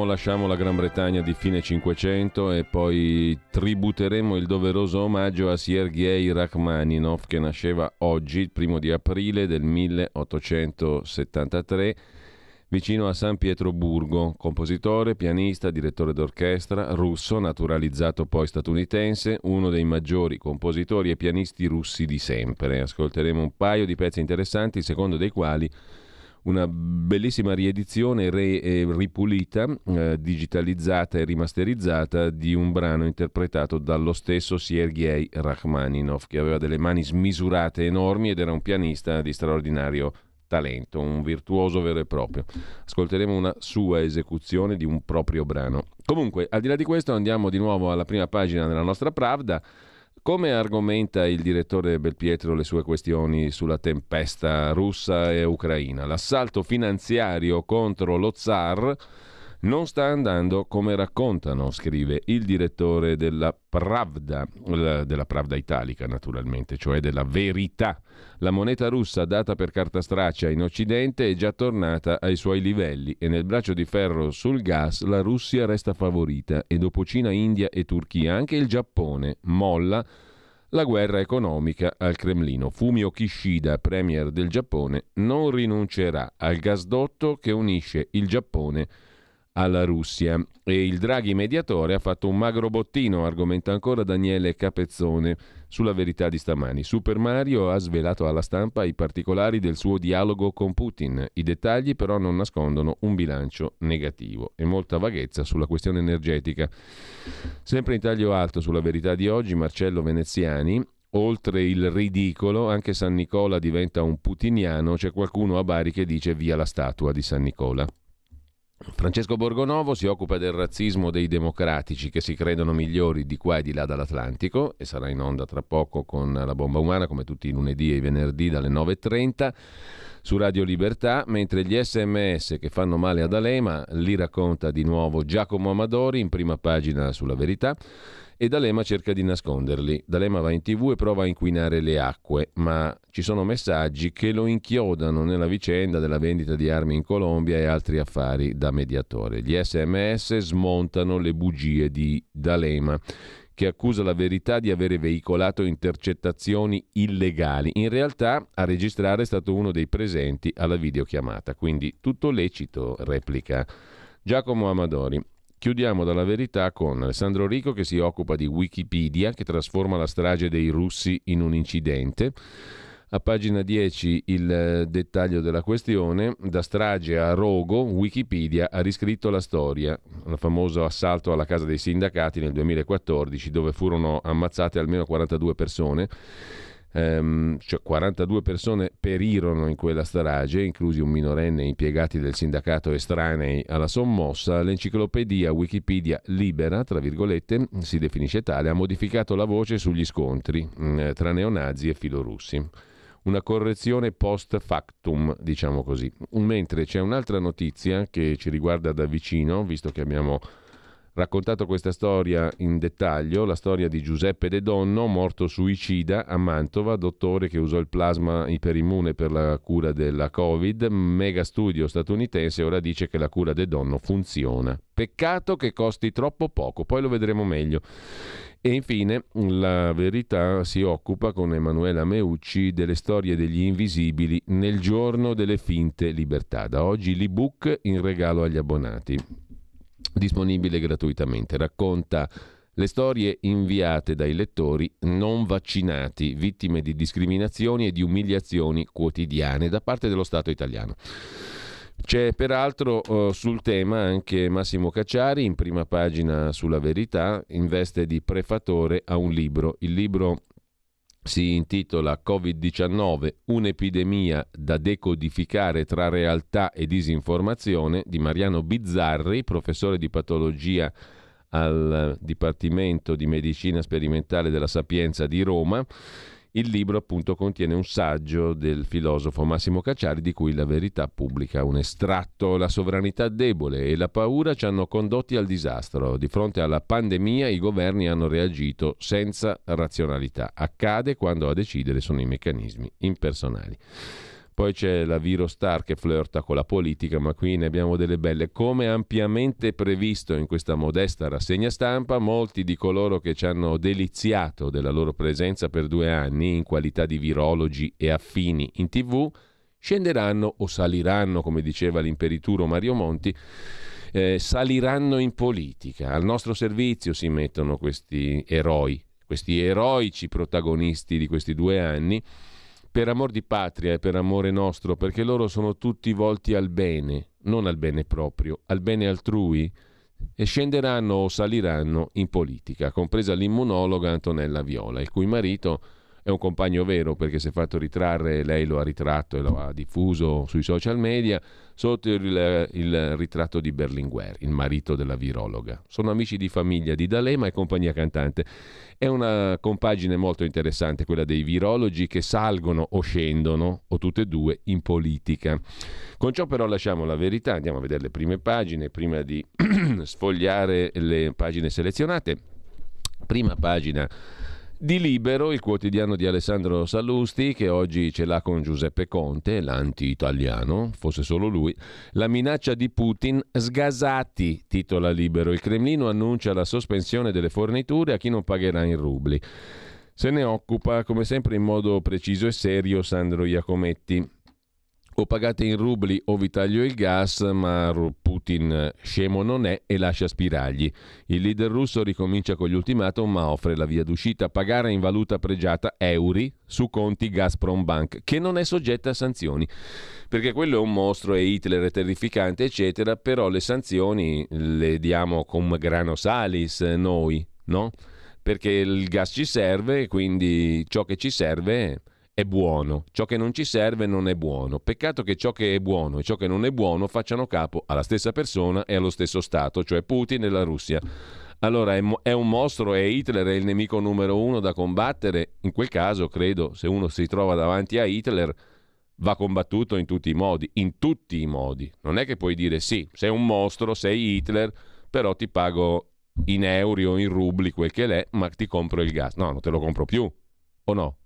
Lasciamo la Gran Bretagna di fine Cinquecento e poi tributeremo il doveroso omaggio a Sergei Rachmaninov, che nasceva oggi, il 1° di aprile del 1873, vicino a San Pietroburgo. Compositore, pianista, direttore d'orchestra, russo, naturalizzato poi statunitense, uno dei maggiori compositori e pianisti russi di sempre. Ascolteremo un paio di pezzi interessanti, il secondo dei quali una bellissima riedizione ripulita, digitalizzata e rimasterizzata di un brano interpretato dallo stesso Sergei Rachmaninov, che aveva delle mani smisurate, enormi, ed era un pianista di straordinario talento, un virtuoso vero e proprio. Ascolteremo una sua esecuzione di un proprio brano. Comunque, al di là di questo, andiamo di nuovo alla prima pagina della nostra Pravda. Come argomenta il direttore Belpietro le sue questioni sulla tempesta russa e ucraina? L'assalto finanziario contro lo zar non sta andando come raccontano, scrive il direttore della Pravda italica naturalmente, cioè della Verità. La moneta russa data per carta straccia in Occidente è già tornata ai suoi livelli e nel braccio di ferro sul gas la Russia resta favorita e dopo Cina, India e Turchia anche il Giappone molla la guerra economica al Cremlino. Fumio Kishida, premier del Giappone, non rinuncerà al gasdotto che unisce il Giappone alla Russia e il Draghi mediatore ha fatto un magro bottino, argomenta ancora Daniele Capezzone sulla Verità di stamani. Super Mario ha svelato alla stampa i particolari del suo dialogo con Putin, i dettagli però non nascondono un bilancio negativo e molta vaghezza sulla questione energetica. Sempre in taglio alto sulla Verità di oggi, Marcello Veneziani: oltre il ridicolo, anche San Nicola diventa un putiniano, c'è qualcuno a Bari che dice via la statua di San Nicola. Francesco Borgonovo si occupa del razzismo dei democratici che si credono migliori di qua e di là dall'Atlantico e sarà in onda tra poco con La Bomba Umana, come tutti i lunedì e i venerdì dalle 9.30 su Radio Libertà, mentre gli SMS che fanno male ad D'Alema li racconta di nuovo Giacomo Amadori in prima pagina sulla Verità. E D'Alema cerca di nasconderli. D'Alema va in TV e prova a inquinare le acque, ma ci sono messaggi che lo inchiodano nella vicenda della vendita di armi in Colombia e altri affari da mediatore. Gli SMS smontano le bugie di D'Alema, che accusa la Verità di avere veicolato intercettazioni illegali. In realtà a registrare è stato uno dei presenti alla videochiamata, quindi tutto lecito, replica Giacomo Amadori. Chiudiamo dalla Verità con Alessandro Rico che si occupa di Wikipedia, che trasforma la strage dei russi in un incidente. A pagina 10 il dettaglio della questione: da strage a rogo, Wikipedia ha riscritto la storia. Il famoso assalto alla casa dei sindacati nel 2014, dove furono ammazzate almeno 42 persone. cioè 42 persone perirono in quella strage, inclusi un minorenne, impiegati del sindacato estranei alla sommossa. L'enciclopedia Wikipedia libera, tra virgolette, si definisce tale, ha modificato la voce sugli scontri tra neonazi e filorussi. Una correzione post factum, diciamo così. Mentre c'è un'altra notizia che ci riguarda da vicino, visto che abbiamo raccontato questa storia in dettaglio, la storia di Giuseppe De Donno, morto suicida a Mantova, dottore che usò il plasma iperimmune per la cura della Covid, mega studio statunitense, ora dice che la cura De Donno funziona. Peccato che costi troppo poco, poi lo vedremo meglio. E infine La Verità si occupa con Emanuela Meucci delle storie degli invisibili nel giorno delle finte libertà. Da oggi l'ebook in regalo agli abbonati, disponibile gratuitamente, racconta le storie inviate dai lettori non vaccinati, vittime di discriminazioni e di umiliazioni quotidiane da parte dello Stato italiano. C'è peraltro sul tema anche Massimo Cacciari in prima pagina sulla Verità, in veste di prefatore a un libro. Il libro si intitola Covid-19, un'epidemia da decodificare tra realtà e disinformazione, di Mariano Bizzarri, professore di patologia al Dipartimento di Medicina Sperimentale della Sapienza di Roma. Il libro appunto contiene un saggio del filosofo Massimo Cacciari, di cui La Verità pubblica un estratto. La sovranità debole e la paura ci hanno condotti al disastro. Di fronte alla pandemia i governi hanno reagito senza razionalità. Accade quando a decidere sono i meccanismi impersonali. Poi c'è la Virostar che flirta con la politica, ma qui ne abbiamo delle belle. Come ampiamente previsto in questa modesta rassegna stampa, molti di coloro che ci hanno deliziato della loro presenza per 2 anni in qualità di virologi e affini in TV scenderanno o saliranno, come diceva l'imperituro Mario Monti, saliranno in politica. Al nostro servizio si mettono questi eroi, questi eroici protagonisti di questi 2 anni, per amor di patria e per amore nostro, perché loro sono tutti volti al bene, non al bene proprio, al bene altrui, e scenderanno o saliranno in politica, compresa l'immunologa Antonella Viola, il cui marito è un compagno vero, perché si è fatto ritrarre, lei lo ha ritratto e lo ha diffuso sui social media, sotto il ritratto di Berlinguer, il marito della virologa. Sono amici di famiglia di D'Alema e compagnia cantante. È una compagine molto interessante quella dei virologi che salgono o scendono, o tutte e due, in politica. Con ciò però lasciamo La Verità, andiamo a vedere le prime pagine, prima di sfogliare le pagine selezionate. Prima pagina di Libero, il quotidiano di Alessandro Sallusti, che oggi ce l'ha con Giuseppe Conte, l'anti-italiano, fosse solo lui. La minaccia di Putin, sgasati, titola Libero. Il Cremlino annuncia la sospensione delle forniture a chi non pagherà in rubli. Se ne occupa, come sempre, in modo preciso e serio Sandro Iacometti. O pagate in rubli o vi taglio il gas, ma Putin scemo non è e lascia spiragli. Il leader russo ricomincia con gli ultimatum, ma offre la via d'uscita: pagare in valuta pregiata euro su conti Gazprom Bank, che non è soggetta a sanzioni, perché quello è un mostro, e Hitler è terrificante, eccetera, però le sanzioni le diamo con grano salis noi, no? Perché il gas ci serve, quindi ciò che ci serve è buono, ciò che non ci serve non è buono. Peccato che ciò che è buono e ciò che non è buono facciano capo alla stessa persona e allo stesso Stato, cioè Putin e la Russia. Allora è un mostro, e Hitler è il nemico numero 1 da combattere. In quel caso, credo, se uno si trova davanti a Hitler va combattuto in tutti i modi, in tutti i modi. Non è che puoi dire sì, sei un mostro, sei Hitler, però ti pago in euro o in rubli, quel che l'è, ma ti compro il gas. No, non te lo compro più, o no?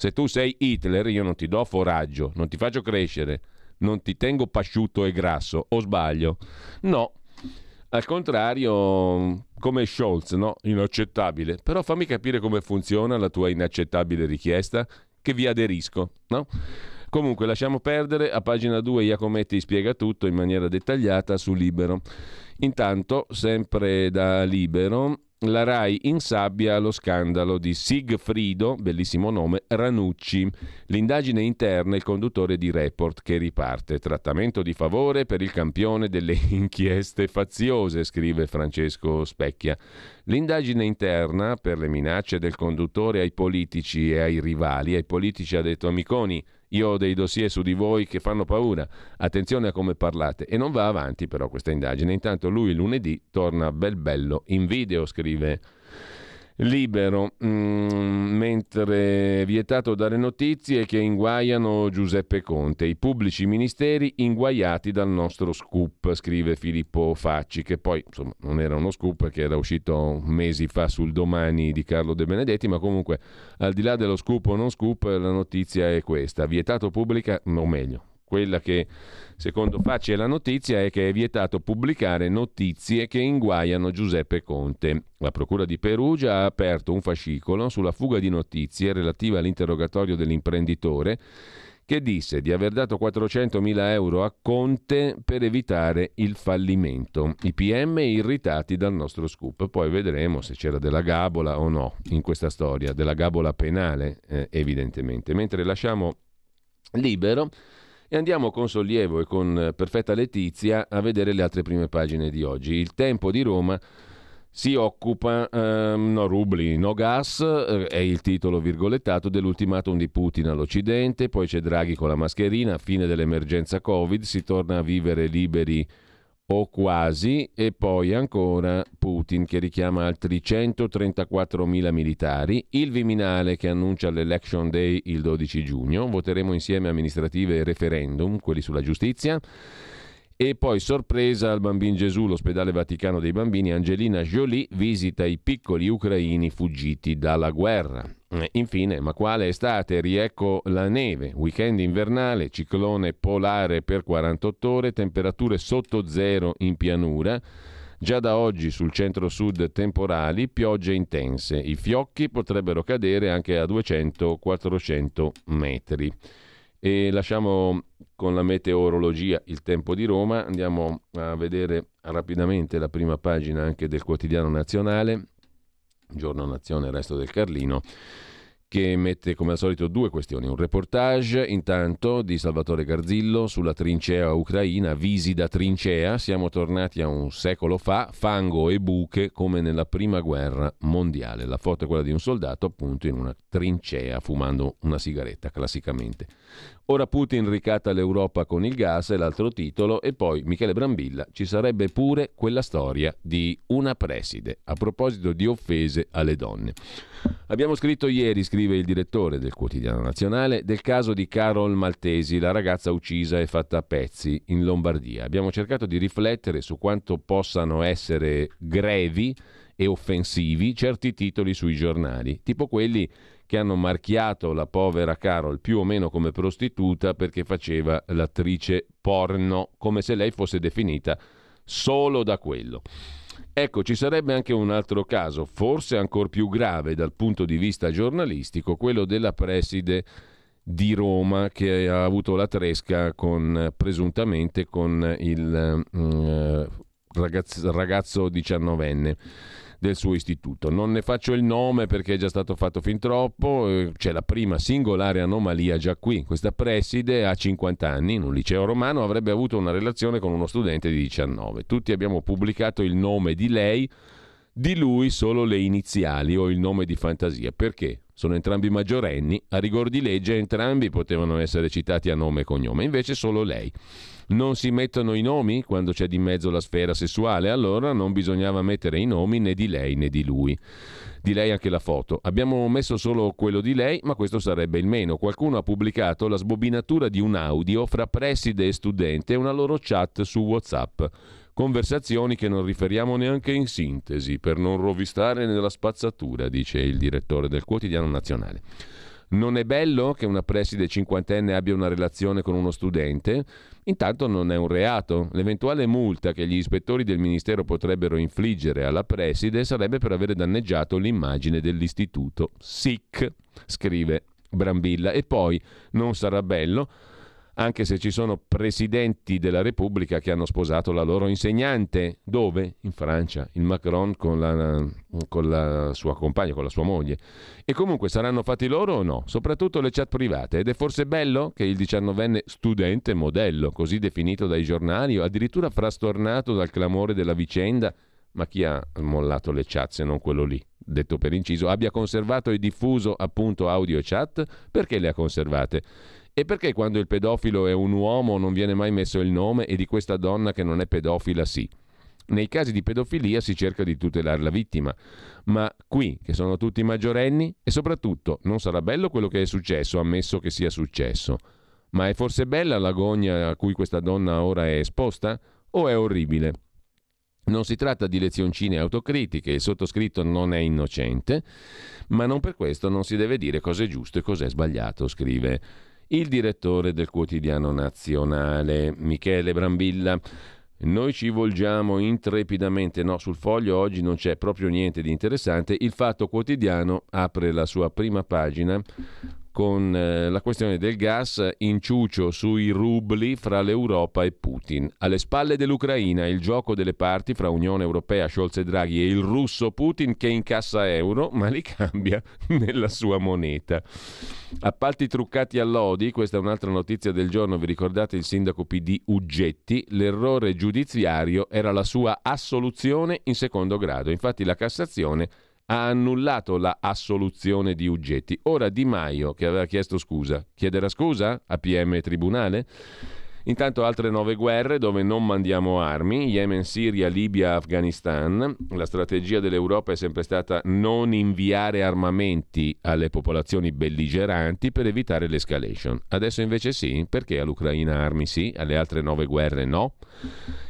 Se tu sei Hitler, io non ti do foraggio, non ti faccio crescere, non ti tengo pasciuto e grasso, o sbaglio? No, al contrario, come Scholz, no? Inaccettabile. Però fammi capire come funziona la tua inaccettabile richiesta, che vi aderisco, no? Comunque lasciamo perdere. A pagina 2 Iacometti spiega tutto in maniera dettagliata su Libero. Intanto, sempre da Libero, la RAI insabbia lo scandalo di Sigfrido, bellissimo nome, Ranucci. L'indagine interna, il conduttore di Report che riparte. Trattamento di favore per il campione delle inchieste faziose, scrive Francesco Specchia. L'indagine interna per le minacce del conduttore ai politici e ai rivali, ai politici ha detto: amiconi, io ho dei dossier su di voi che fanno paura, attenzione a come parlate. E non va avanti però questa indagine. Intanto lui lunedì torna bel bello in video, scrive Libero, mentre vietato dare notizie che inguaiano Giuseppe Conte, i pubblici ministeri inguaiati dal nostro scoop, scrive Filippo Facci, che poi insomma non era uno scoop perché era uscito mesi fa sul Domani di Carlo De Benedetti, ma comunque al di là dello scoop o non scoop la notizia è questa: vietato pubblica, o meglio, quella che secondo Facci è la notizia è che è vietato pubblicare notizie che inguaiano Giuseppe Conte. La Procura di Perugia ha aperto un fascicolo sulla fuga di notizie relativa all'interrogatorio dell'imprenditore che disse di aver dato 400.000 euro a Conte per evitare il fallimento. I PM irritati dal nostro scoop. Poi vedremo se c'era della gabola o no in questa storia, della gabola penale evidentemente. Mentre lasciamo Libero e andiamo con sollievo e con perfetta letizia a vedere le altre prime pagine di oggi. Il Tempo di Roma si occupa, no rubli, no gas, è il titolo virgolettato dell'ultimatum di Putin all'Occidente, poi c'è Draghi con la mascherina, fine dell'emergenza Covid, si torna a vivere liberi o quasi, e poi ancora Putin che richiama altri 134.000 militari, il Viminale che annuncia l'Election Day il 12 giugno, voteremo insieme amministrative e referendum, quelli sulla giustizia, e poi sorpresa al Bambin Gesù, l'ospedale Vaticano dei Bambini, Angelina Jolie visita i piccoli ucraini fuggiti dalla guerra. Infine, ma quale estate, riecco la neve, weekend invernale, ciclone polare per 48 ore, temperature sotto zero in pianura, già da oggi sul centro-sud temporali, piogge intense, i fiocchi potrebbero cadere anche a 200-400 metri. E lasciamo con la meteorologia il Tempo di Roma, andiamo a vedere rapidamente la prima pagina anche del Quotidiano Nazionale, Giorno, Nazione, Resto del Carlino, che mette come al solito due questioni. Un reportage intanto di Salvatore Garzillo sulla trincea ucraina, visi da trincea, siamo tornati a un secolo fa, fango e buche come nella prima guerra mondiale. La foto è quella di un soldato appunto in una trincea fumando una sigaretta classicamente. Ora Putin ricatta l'Europa con il gas, è l'altro titolo, e poi Michele Brambilla, ci sarebbe pure quella storia di una preside a proposito di offese alle donne. Abbiamo scritto ieri, scrive il direttore del Quotidiano Nazionale, del caso di Carol Maltesi, la ragazza uccisa e fatta a pezzi in Lombardia. Abbiamo cercato di riflettere su quanto possano essere grevi e offensivi certi titoli sui giornali, tipo quelli che hanno marchiato la povera Carol più o meno come prostituta perché faceva l'attrice porno, come se lei fosse definita solo da quello. Ecco, ci sarebbe anche un altro caso, forse ancor più grave dal punto di vista giornalistico, quello della preside di Roma che ha avuto la tresca con, presuntamente con il ragazzo 19enne del suo istituto. Non ne faccio il nome perché è già stato fatto fin troppo, c'è la prima singolare anomalia già qui. Questa preside a 50 anni, in un liceo romano, avrebbe avuto una relazione con uno studente di 19. Tutti abbiamo pubblicato il nome di lei, di lui solo le iniziali o il nome di fantasia. Perché? Sono entrambi maggiorenni, a rigor di legge entrambi potevano essere citati a nome e cognome, invece solo lei. Non si mettono i nomi quando c'è di mezzo la sfera sessuale, allora non bisognava mettere i nomi né di lei né di lui. Di lei anche la foto. Abbiamo messo solo quello di lei, ma questo sarebbe il meno. Qualcuno ha pubblicato la sbobinatura di un audio fra preside e studente e una loro chat su WhatsApp. Conversazioni che non riferiamo neanche in sintesi, per non rovistare nella spazzatura, dice il direttore del Quotidiano Nazionale. Non è bello che una preside cinquantenne abbia una relazione con uno studente? Intanto non è un reato. L'eventuale multa che gli ispettori del Ministero potrebbero infliggere alla preside sarebbe per avere danneggiato l'immagine dell'istituto. Sic, scrive Brambilla. E poi non sarà bello anche se ci sono presidenti della Repubblica che hanno sposato la loro insegnante. Dove? In Francia, il Macron con la sua compagna, con la sua moglie. E comunque saranno fatti loro o no? Soprattutto le chat private. Ed è forse bello che il 19enne studente modello, così definito dai giornali, o addirittura frastornato dal clamore della vicenda, ma chi ha mollato le chat se non quello lì? Detto per inciso, abbia conservato e diffuso appunto audio e chat, perché le ha conservate? E perché quando il pedofilo è un uomo non viene mai messo il nome e di questa donna che non è pedofila sì? Nei casi di pedofilia si cerca di tutelare la vittima, ma qui, che sono tutti maggiorenni, e soprattutto non sarà bello quello che è successo, ammesso che sia successo, ma è forse bella l'agonia a cui questa donna ora è esposta? O è orribile? Non si tratta di lezioncine autocritiche, il sottoscritto non è innocente, ma non per questo non si deve dire cosa è giusto e cosa è sbagliato, scrive il direttore del quotidiano nazionale Michele Brambilla. Noi ci volgiamo intrepidamente, no, sul foglio oggi non c'è proprio niente di interessante. Il Fatto Quotidiano apre la sua prima pagina con la questione del gas, inciucio sui rubli fra l'Europa e Putin. Alle spalle dell'Ucraina il gioco delle parti fra Unione Europea, Scholz e Draghi e il russo Putin che incassa euro ma li cambia nella sua moneta. Appalti truccati a lodi, questa è un'altra notizia del giorno, vi ricordate il sindaco PD Uggetti? L'errore giudiziario era la sua assoluzione in secondo grado, infatti la Cassazione ha annullato la assoluzione di Uggetti. Ora Di Maio, che aveva chiesto scusa, chiederà scusa a PM e Tribunale? Intanto altre 9 guerre dove non mandiamo armi, Yemen, Siria, Libia, Afghanistan. La strategia dell'Europa è sempre stata non inviare armamenti alle popolazioni belligeranti per evitare l'escalation. Adesso invece sì, perché all'Ucraina armi sì, alle altre 9 guerre no?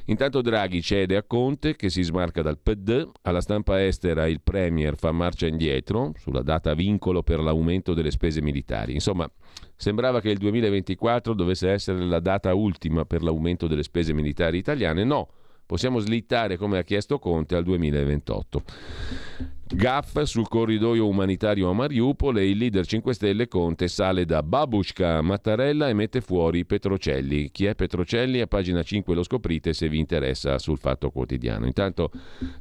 Intanto Draghi cede a Conte che si smarca dal PD, alla stampa estera il Premier fa marcia indietro sulla data vincolo per l'aumento delle spese militari. Insomma, sembrava che il 2024 dovesse essere la data ultima per l'aumento delle spese militari italiane. No, possiamo slittare, come ha chiesto Conte, al 2028. Gaff sul corridoio umanitario a Mariupol e il leader 5 Stelle Conte sale da Babushka a Mattarella e mette fuori Petrocelli. Chi è Petrocelli? A pagina 5 lo scoprite se vi interessa sul Fatto Quotidiano. Intanto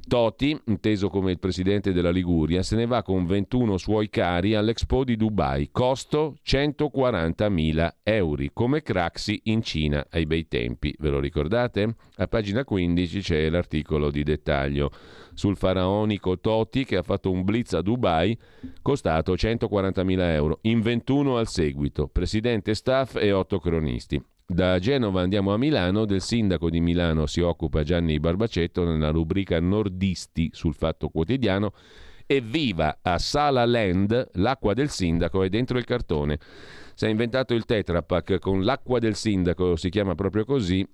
Toti, inteso come il presidente della Liguria, se ne va con 21 suoi cari all'Expo di Dubai, costo 140.000 euro, come Craxi in Cina ai bei tempi, ve lo ricordate? A pagina 15 c'è l'articolo di dettaglio sul faraonico Toti che ha fatto un blitz a Dubai costato 140.000 euro, in 21 al seguito, presidente, staff e 8 cronisti. Da Genova andiamo a Milano, del sindaco di Milano si occupa Gianni Barbacetto nella rubrica Nordisti sul Fatto Quotidiano. Evviva, a Sala Land l'acqua del sindaco è dentro il cartone. Si è inventato il Tetra Pak con l'acqua del sindaco, si chiama proprio così,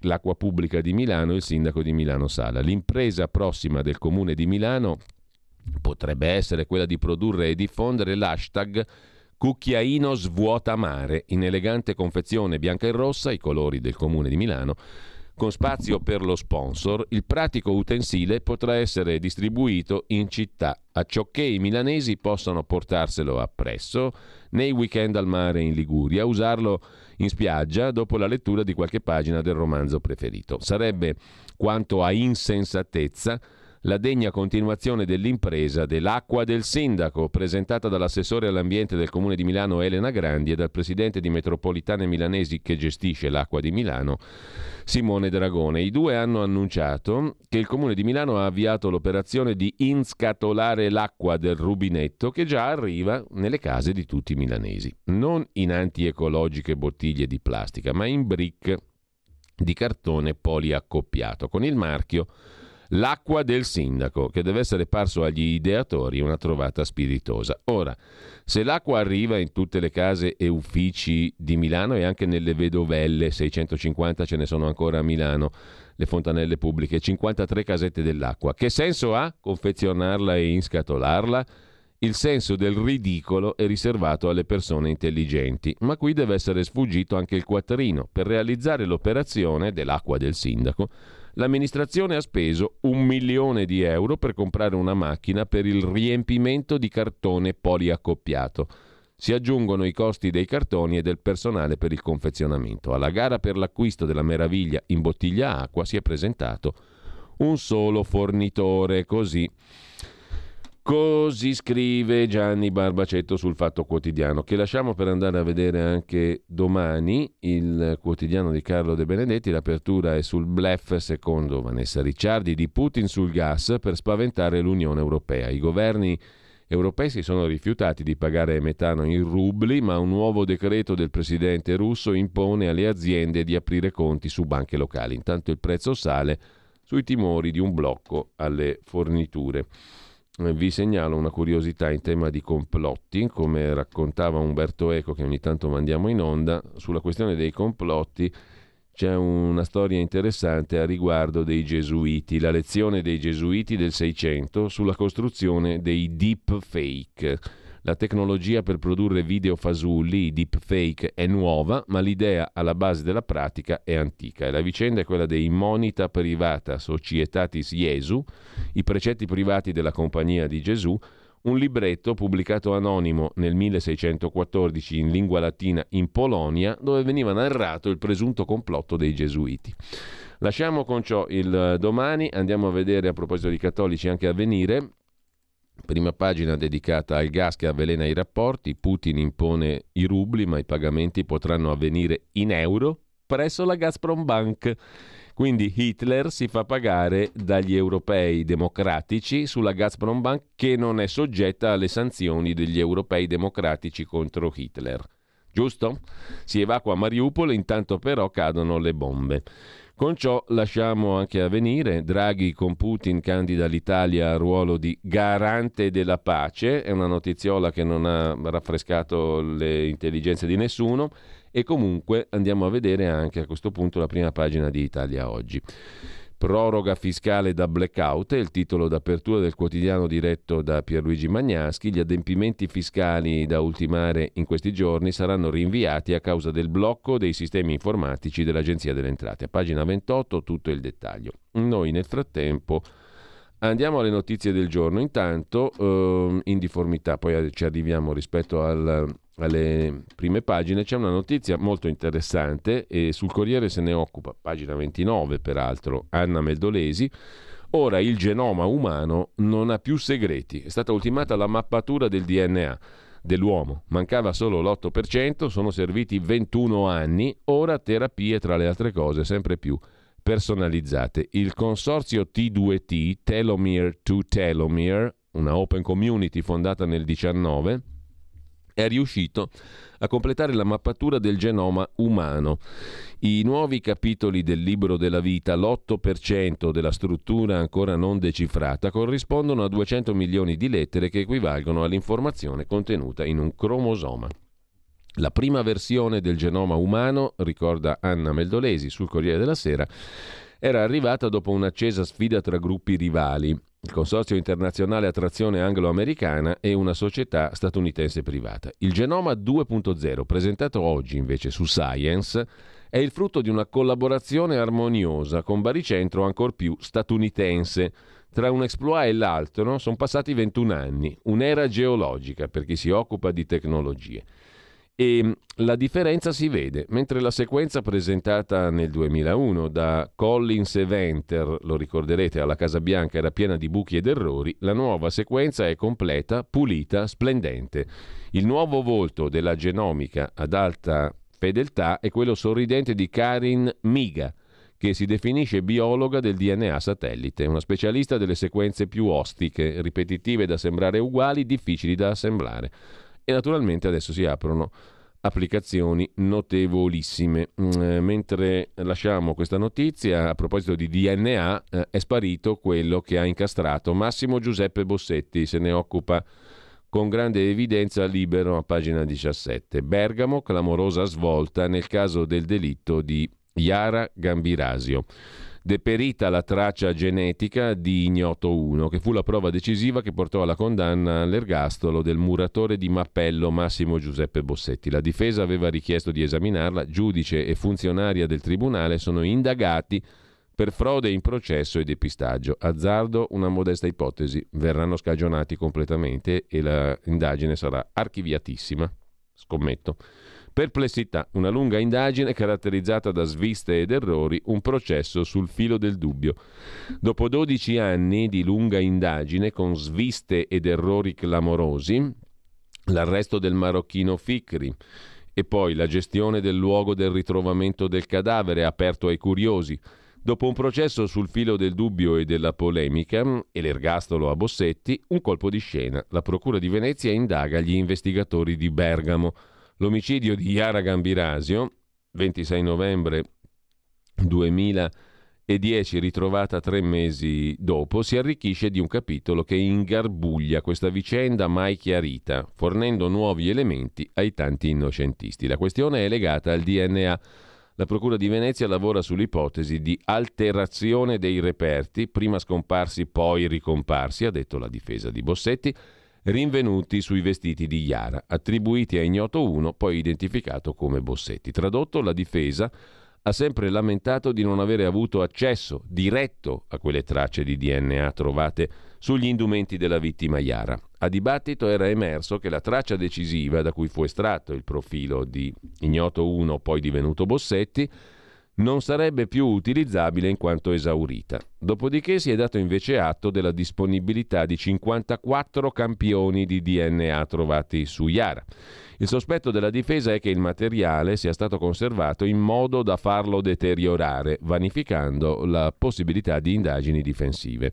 l'acqua pubblica di Milano, il sindaco di Milano Sala. L'impresa prossima del comune di Milano potrebbe essere quella di produrre e diffondere l'hashtag Cucchiaino Svuotamare in elegante confezione bianca e rossa, i colori del comune di Milano. Con spazio per lo sponsor, il pratico utensile potrà essere distribuito in città, a ciò che i milanesi possano portarselo appresso nei weekend al mare in Liguria, usarlo in spiaggia dopo la lettura di qualche pagina del romanzo preferito. Sarebbe, quanto a insensatezza, la degna continuazione dell'impresa dell'acqua del sindaco, presentata dall'assessore all'ambiente del Comune di Milano Elena Grandi e dal presidente di Metropolitane Milanesi che gestisce l'acqua di Milano Simone Dragone. I due hanno annunciato che il Comune di Milano ha avviato l'operazione di inscatolare l'acqua del rubinetto che già arriva nelle case di tutti i milanesi, non in antiecologiche bottiglie di plastica, ma in brick di cartone poliaccoppiato con il marchio L'acqua del sindaco, che deve essere parso agli ideatori una trovata spiritosa. Ora, se l'acqua arriva in tutte le case e uffici di Milano e anche nelle vedovelle, 650 ce ne sono ancora a Milano, le fontanelle pubbliche, 53 casette dell'acqua, che senso ha confezionarla e inscatolarla? Il senso del ridicolo è riservato alle persone intelligenti, ma qui deve essere sfuggito anche il quattrino. Per realizzare l'operazione dell'acqua del sindaco, l'amministrazione ha speso 1 milione di euro per comprare una macchina per il riempimento di cartone poliaccoppiato. Si aggiungono i costi dei cartoni e del personale per il confezionamento. Alla gara per l'acquisto della meraviglia in bottiglia acqua si è presentato un solo fornitore, così Così scrive Gianni Barbacetto sul Fatto Quotidiano, che lasciamo per andare a vedere anche domani, il quotidiano di Carlo De Benedetti. L'apertura è sul bluff, secondo Vanessa Ricciardi, di Putin sul gas per spaventare l'Unione Europea. I governi europei si sono rifiutati di pagare metano in rubli, ma un nuovo decreto del presidente russo impone alle aziende di aprire conti su banche locali. Intanto il prezzo sale sui timori di un blocco alle forniture. Vi segnalo una curiosità in tema di complotti, come raccontava Umberto Eco, che ogni tanto mandiamo in onda. Sulla questione dei complotti c'è una storia interessante a riguardo dei gesuiti, la lezione dei gesuiti del 600 sulla costruzione dei deepfake. La tecnologia per produrre video fasulli, i deepfake, è nuova, ma l'idea alla base della pratica è antica. E la vicenda è quella dei Monita Privata Societatis Jesu, i precetti privati della Compagnia di Gesù, un libretto pubblicato anonimo nel 1614 in lingua latina in Polonia, dove veniva narrato il presunto complotto dei gesuiti. Lasciamo con ciò il domani, andiamo a vedere, a proposito di cattolici, anche Avvenire. Prima pagina dedicata al gas che avvelena i rapporti. Putin impone i rubli, ma i pagamenti potranno avvenire in euro presso la Gazprom Bank. Quindi Hitler si fa pagare dagli europei democratici sulla Gazprom Bank, che non è soggetta alle sanzioni degli europei democratici contro Hitler. Giusto? Si evacua Mariupol, intanto però cadono le bombe. Con ciò lasciamo anche Avvenire. Draghi con Putin candida l'Italia al ruolo di garante della pace, è una notiziola che non ha raffrescato le intelligenze di nessuno, e comunque andiamo a vedere anche a questo punto la prima pagina di Italia Oggi. Proroga fiscale da blackout è il titolo d'apertura del quotidiano diretto da Pierluigi Magnaschi. Gli adempimenti fiscali da ultimare in questi giorni saranno rinviati a causa del blocco dei sistemi informatici dell'Agenzia delle Entrate. A pagina 28 tutto il dettaglio. Noi nel frattempo andiamo alle notizie del giorno. Intanto in difformità, poi ci arriviamo rispetto alle prime pagine, c'è una notizia molto interessante e sul Corriere se ne occupa, pagina 29 peraltro, Anna Meldolesi. Ora il genoma umano non ha più segreti, è stata ultimata la mappatura del DNA dell'uomo, mancava solo l'8%, sono serviti 21 anni, ora terapie tra le altre cose sempre più personalizzate. Il consorzio T2T, Telomere to Telomere, una open community fondata nel 19, è riuscito a completare la mappatura del genoma umano. I nuovi capitoli del libro della vita, l'8% della struttura ancora non decifrata, corrispondono a 200 milioni di lettere che equivalgono all'informazione contenuta in un cromosoma. La prima versione del genoma umano, ricorda Anna Meldolesi sul Corriere della Sera, era arrivata dopo un'accesa sfida tra gruppi rivali, il Consorzio Internazionale a Trazione Anglo-Americana e una società statunitense privata. Il genoma 2.0, presentato oggi invece su Science, è il frutto di una collaborazione armoniosa con baricentro ancor più statunitense. Tra un exploit e l'altro sono passati 21 anni, un'era geologica per chi si occupa di tecnologie. E la differenza si vede, mentre la sequenza presentata nel 2001 da Collins e Venter, lo ricorderete, alla Casa Bianca, era piena di buchi ed errori, la nuova sequenza è completa, pulita, splendente. Il nuovo volto della genomica ad alta fedeltà è quello sorridente di Karin Miga, che si definisce biologa del DNA satellite, una specialista delle sequenze più ostiche, ripetitive da sembrare uguali, difficili da assemblare. E naturalmente adesso si aprono applicazioni notevolissime. Mentre lasciamo questa notizia, a proposito di DNA, è sparito quello che ha incastrato Massimo Giuseppe Bossetti, se ne occupa con grande evidenza Libero a pagina 17. Bergamo, clamorosa svolta nel caso del delitto di Yara Gambirasio. Deperita la traccia genetica di Ignoto 1, che fu la prova decisiva che portò alla condanna all'ergastolo del muratore di Mappello Massimo Giuseppe Bossetti. La difesa aveva richiesto di esaminarla, giudice e funzionaria del tribunale sono indagati per frode in processo e depistaggio. Azzardo, una modesta ipotesi, verranno scagionati completamente e l'indagine sarà archiviatissima Scommetto. Perplessità, una lunga indagine caratterizzata da sviste ed errori, un processo sul filo del dubbio. Dopo 12 anni di lunga indagine con sviste ed errori clamorosi, l'arresto del marocchino Fikri e poi la gestione del luogo del ritrovamento del cadavere aperto ai curiosi. Dopo un processo sul filo del dubbio e della polemica e l'ergastolo a Bossetti, un colpo di scena. La Procura di Venezia indaga gli investigatori di Bergamo. L'omicidio di Yara Gambirasio, 26 novembre 2010, ritrovata 3 mesi dopo, si arricchisce di un capitolo che ingarbuglia questa vicenda mai chiarita, fornendo nuovi elementi ai tanti innocentisti. La questione è legata al DNA. La Procura di Venezia lavora sull'ipotesi di alterazione dei reperti, prima scomparsi poi ricomparsi, ha detto la difesa di Bossetti, rinvenuti sui vestiti di Iara, attribuiti a ignoto uno, poi identificato come Bossetti. Tradotto, la difesa ha sempre lamentato di non avere avuto accesso diretto a quelle tracce di DNA trovate sugli indumenti della vittima Iara. A dibattito era emerso che la traccia decisiva da cui fu estratto il profilo di ignoto uno, poi divenuto Bossetti, non sarebbe più utilizzabile in quanto esaurita. Dopodiché si è dato invece atto della disponibilità di 54 campioni di DNA trovati su Iara. Il sospetto della difesa è che il materiale sia stato conservato in modo da farlo deteriorare, vanificando la possibilità di indagini difensive.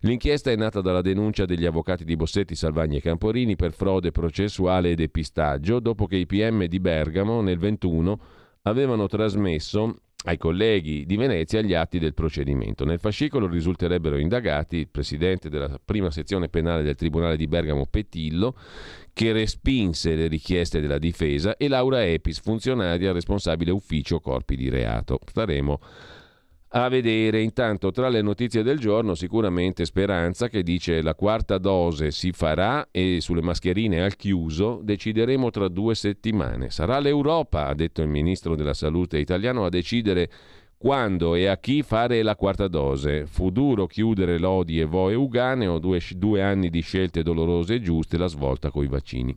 L'inchiesta è nata dalla denuncia degli avvocati di Bossetti, Salvagni e Camporini per frode processuale e depistaggio, dopo che i PM di Bergamo nel 21 avevano trasmesso ai colleghi di Venezia gli atti del procedimento. Nel fascicolo risulterebbero indagati il presidente della prima sezione penale del Tribunale di Bergamo Petillo, che respinse le richieste della difesa, e Laura Epis, funzionaria responsabile ufficio corpi di reato. Staremo a vedere. Intanto, tra le notizie del giorno, sicuramente Speranza che dice la 4ª dose si farà e sulle mascherine al chiuso decideremo tra 2 settimane. Sarà l'Europa, ha detto il ministro della salute italiano, a decidere quando e a chi fare la 4ª dose. Fu duro chiudere lodi e voe uganeo, 2 anni di scelte dolorose e giuste, la svolta coi vaccini.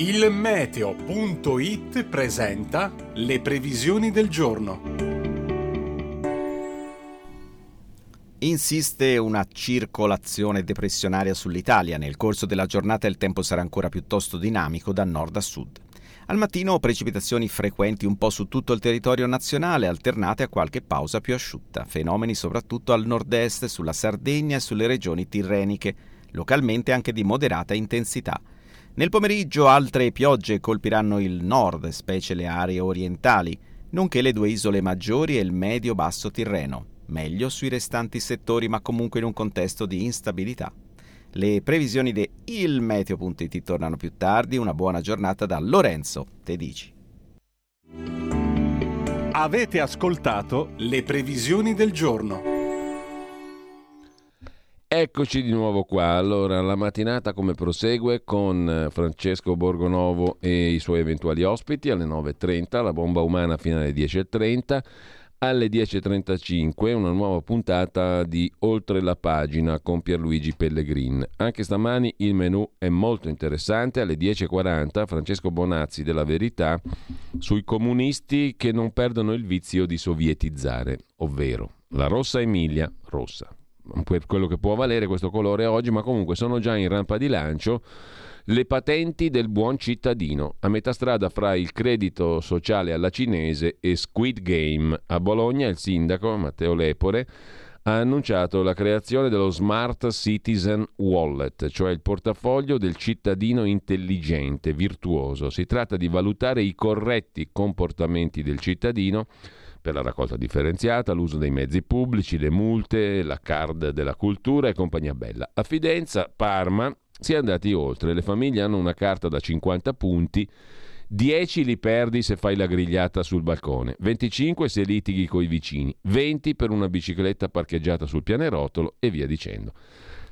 Il meteo.it presenta le previsioni del giorno. Insiste una circolazione depressionaria sull'Italia. Nel corso della giornata il tempo sarà ancora piuttosto dinamico da nord a sud. Al mattino precipitazioni frequenti un po' su tutto il territorio nazionale, alternate a qualche pausa più asciutta. Fenomeni soprattutto al nord-est, sulla Sardegna e sulle regioni tirreniche, localmente anche di moderata intensità. Nel pomeriggio altre piogge colpiranno il nord, specie le aree orientali, nonché le 2 isole maggiori e il medio-basso Tirreno, meglio sui restanti settori ma comunque in un contesto di instabilità. Le previsioni di Il Meteo.it tornano più tardi. Una buona giornata da Lorenzo Tedici. Avete ascoltato le previsioni del giorno. Eccoci di nuovo qua. Allora, la mattinata come prosegue con Francesco Borgonovo e i suoi eventuali ospiti alle 9.30, la bomba umana fino alle 10.30, alle 10.35 una nuova puntata di Oltre la pagina con Pierluigi Pellegrin. Anche stamani il menù è molto interessante. Alle 10.40 Francesco Bonazzi della Verità sui comunisti che non perdono il vizio di sovietizzare, ovvero la rossa Emilia rossa. Per quello che può valere questo colore oggi, ma comunque sono già in rampa di lancio le patenti del buon cittadino, a metà strada fra il credito sociale alla cinese e Squid Game. A Bologna il sindaco Matteo Lepore ha annunciato la creazione dello Smart Citizen Wallet, cioè il portafoglio del cittadino intelligente, virtuoso. Si tratta di valutare i corretti comportamenti del cittadino per la raccolta differenziata, l'uso dei mezzi pubblici, le multe, la card della cultura e compagnia bella. A Fidenza, Parma, si è andati oltre. Le famiglie hanno una carta da 50 punti 10 li perdi se fai la grigliata sul balcone, 25 se litighi coi vicini, 20 per una bicicletta parcheggiata sul pianerottolo e via dicendo.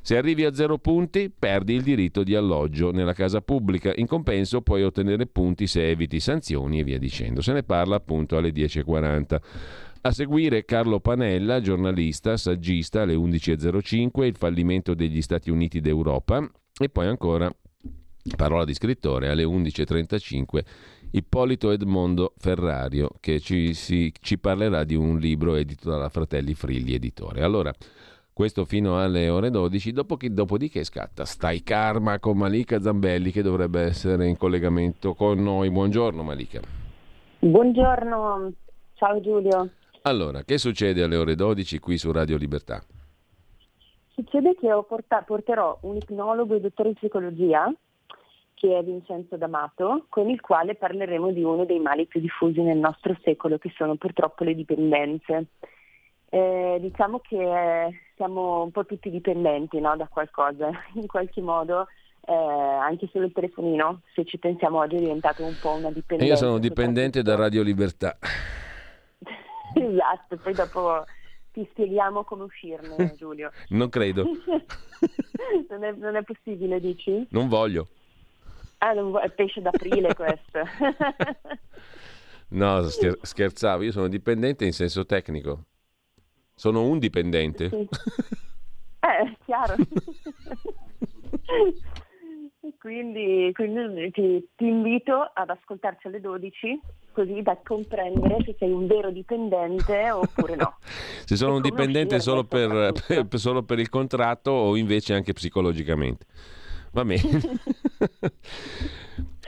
Se arrivi a 0 punti, perdi il diritto di alloggio nella casa pubblica. In compenso puoi ottenere punti se eviti sanzioni e via dicendo. Se ne parla appunto alle 10.40. A seguire Carlo Panella, giornalista, saggista, alle 11.05, il fallimento degli Stati Uniti d'Europa, e poi ancora, parola di scrittore, alle 11.35, Ippolito Edmondo Ferrario, che ci parlerà di un libro edito dalla Fratelli Frilli Editore. Allora, questo fino alle ore 12, dopodiché scatta Stai Karma con Malika Zambelli, che dovrebbe essere in collegamento con noi. Buongiorno Malika. Buongiorno, ciao Giulio. Allora, che succede alle ore 12 qui su Radio Libertà? Succede che porterò un ipnologo e dottore in psicologia, che è Vincenzo D'Amato, con il quale parleremo di uno dei mali più diffusi nel nostro secolo, che sono purtroppo le dipendenze. Diciamo che siamo un po' tutti dipendenti, no, da qualcosa, in qualche modo. Anche solo il telefonino, se ci pensiamo oggi, è diventato un po' una dipendenza. Io sono dipendente da Radio Libertà. Esatto, poi dopo ti spieghiamo come uscirne, Giulio. Non credo. non è possibile, dici? Non voglio. È pesce d'aprile questo. No, scherzavo, io sono dipendente in senso tecnico. Sono un dipendente. Sì. Chiaro. Quindi ti invito ad ascoltarci alle 12, così da comprendere se sei un vero dipendente oppure no. Se sono un dipendente solo per il contratto o invece anche psicologicamente. Va bene.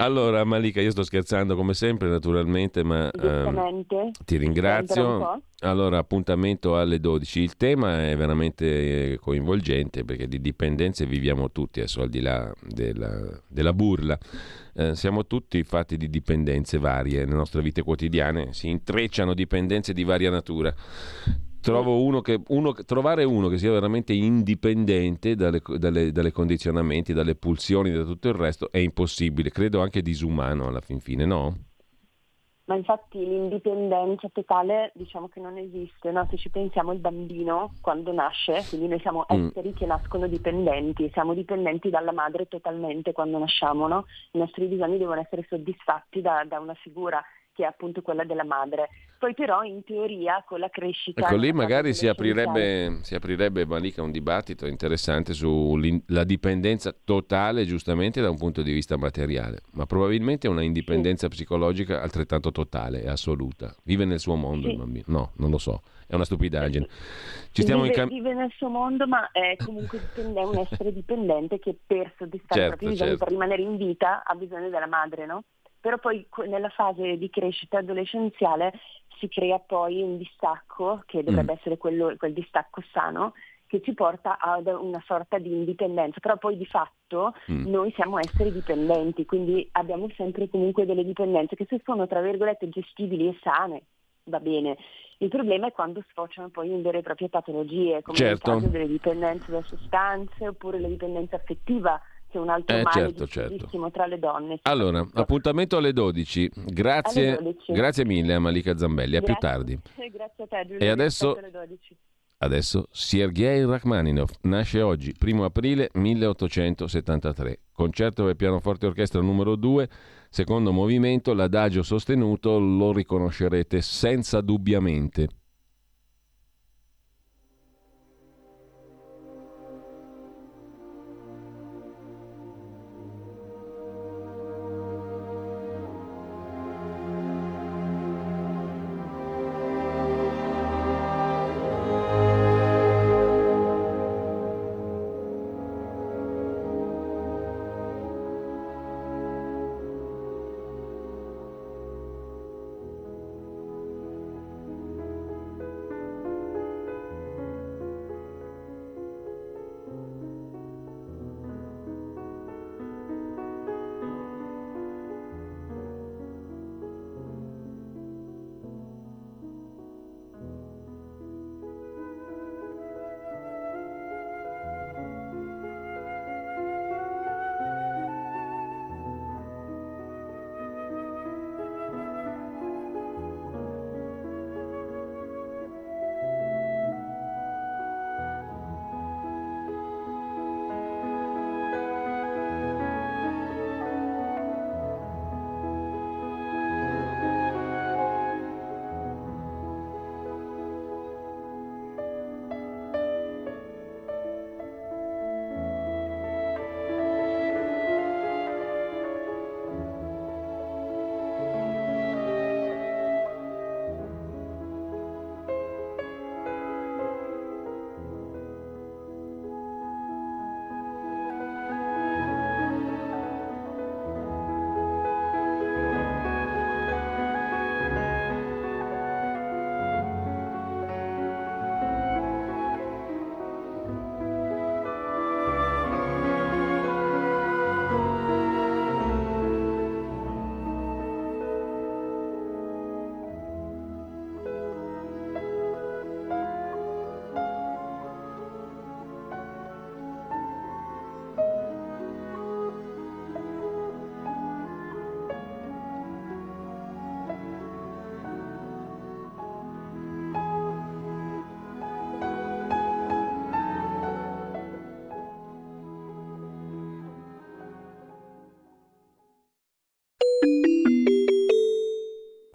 Allora Malika, io sto scherzando come sempre naturalmente, ma ti ringrazio. Allora, appuntamento alle 12. Il tema è veramente coinvolgente, perché di dipendenze viviamo tutti, adesso al di là della burla. Siamo tutti fatti di dipendenze varie, nelle nostre vite quotidiane si intrecciano dipendenze di varia natura. Trovare uno che sia veramente indipendente dalle condizionamenti, dalle pulsioni, da tutto il resto è impossibile, credo anche disumano alla fin fine, no? Ma infatti l'indipendenza totale diciamo che non esiste, no? Se ci pensiamo, il bambino quando nasce, quindi noi siamo esseri che nascono dipendenti, siamo dipendenti dalla madre totalmente quando nasciamo, no? I nostri bisogni devono essere soddisfatti da una figura, che è appunto quella della madre. Poi però in teoria con la crescita... Ecco, lì magari si aprirebbe Malika un dibattito interessante sulla dipendenza totale, giustamente da un punto di vista materiale, ma probabilmente una indipendenza psicologica altrettanto totale e assoluta. Vive nel suo mondo il bambino? No, non lo so, è una stupidaggine. Vive nel suo mondo, ma è comunque un essere dipendente che per soddisfare i propri bisogni, per rimanere in vita, ha bisogno della madre, no? Però poi nella fase di crescita adolescenziale si crea poi un distacco, che dovrebbe essere quel distacco sano, che ci porta ad una sorta di indipendenza. Però poi di fatto noi siamo esseri dipendenti, quindi abbiamo sempre comunque delle dipendenze che, se sono tra virgolette gestibili e sane, va bene. Il problema è quando sfociano poi in vere e proprie patologie, come nel caso delle dipendenze da sostanze, oppure la dipendenza affettiva. C'è un altro male diffusissimo tra le donne. Allora, appuntamento alle 12. Grazie, alle 12. Grazie mille a Malika Zambelli. A più tardi. Grazie a te, Giulia. E adesso Sergei Rachmaninov nasce oggi, 1 aprile 1873. Concerto per pianoforte orchestra numero 2, secondo movimento, l'adagio sostenuto, lo riconoscerete senza dubbiamente.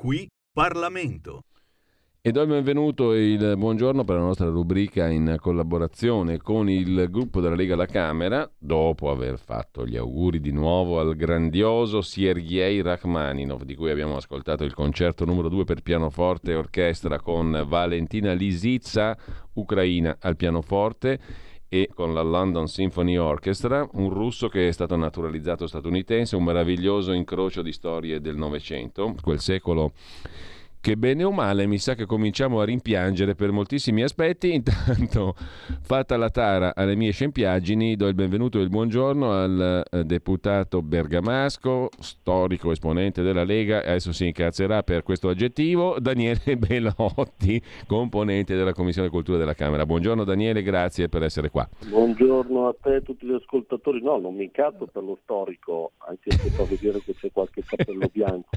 Qui Parlamento. E do il benvenuto e il buongiorno per la nostra rubrica in collaborazione con il gruppo della Lega alla Camera, dopo aver fatto gli auguri di nuovo al grandioso Sergei Rachmaninov, di cui abbiamo ascoltato il concerto numero 2 per pianoforte e orchestra con Valentina Lisitsa, ucraina, al pianoforte, e con la London Symphony Orchestra, un russo che è stato naturalizzato statunitense, un meraviglioso incrocio di storie del Novecento, quel secolo che bene o male mi sa che cominciamo a rimpiangere per moltissimi aspetti. Intanto, fatta la tara alle mie scempiaggini, do il benvenuto e il buongiorno al deputato bergamasco, storico esponente della Lega, adesso si incazzerà per questo aggettivo, Daniele Belotti, componente della Commissione Cultura della Camera. Buongiorno Daniele, grazie per essere qua. Buongiorno a te e a tutti gli ascoltatori. No, non mi incazzo per lo storico, anche se fa vedere che c'è qualche cappello bianco.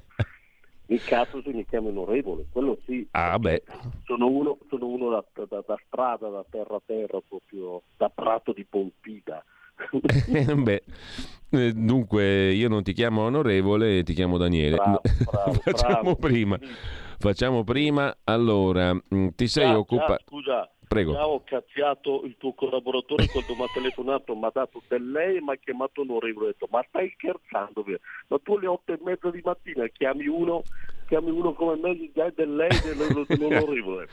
Mi cazzo se mi chiamo onorevole, quello sì. Ah, beh. Sono uno da strada, da terra a terra, proprio da Prato di Pompida. Beh, dunque io non ti chiamo onorevole, ti chiamo Daniele. Bravo, Facciamo prima. Allora, ti sei occupato. Scusa. Prego. Già ho cazziato il tuo collaboratore quando mi ha telefonato, mi ha dato del lei e mi ha chiamato onorevole. Ho detto, ma stai scherzando? Ma tu alle 8:30 di mattina chiami uno come me, gli dai del lei dell'onorevole.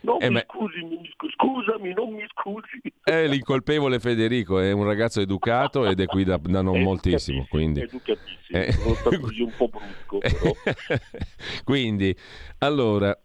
Scusami, non mi scusi. È l'incolpevole Federico, è un ragazzo educato ed è qui da non moltissimo. Quindi. Educatissimo, sono stato così un po' brusco. Però. Quindi, allora,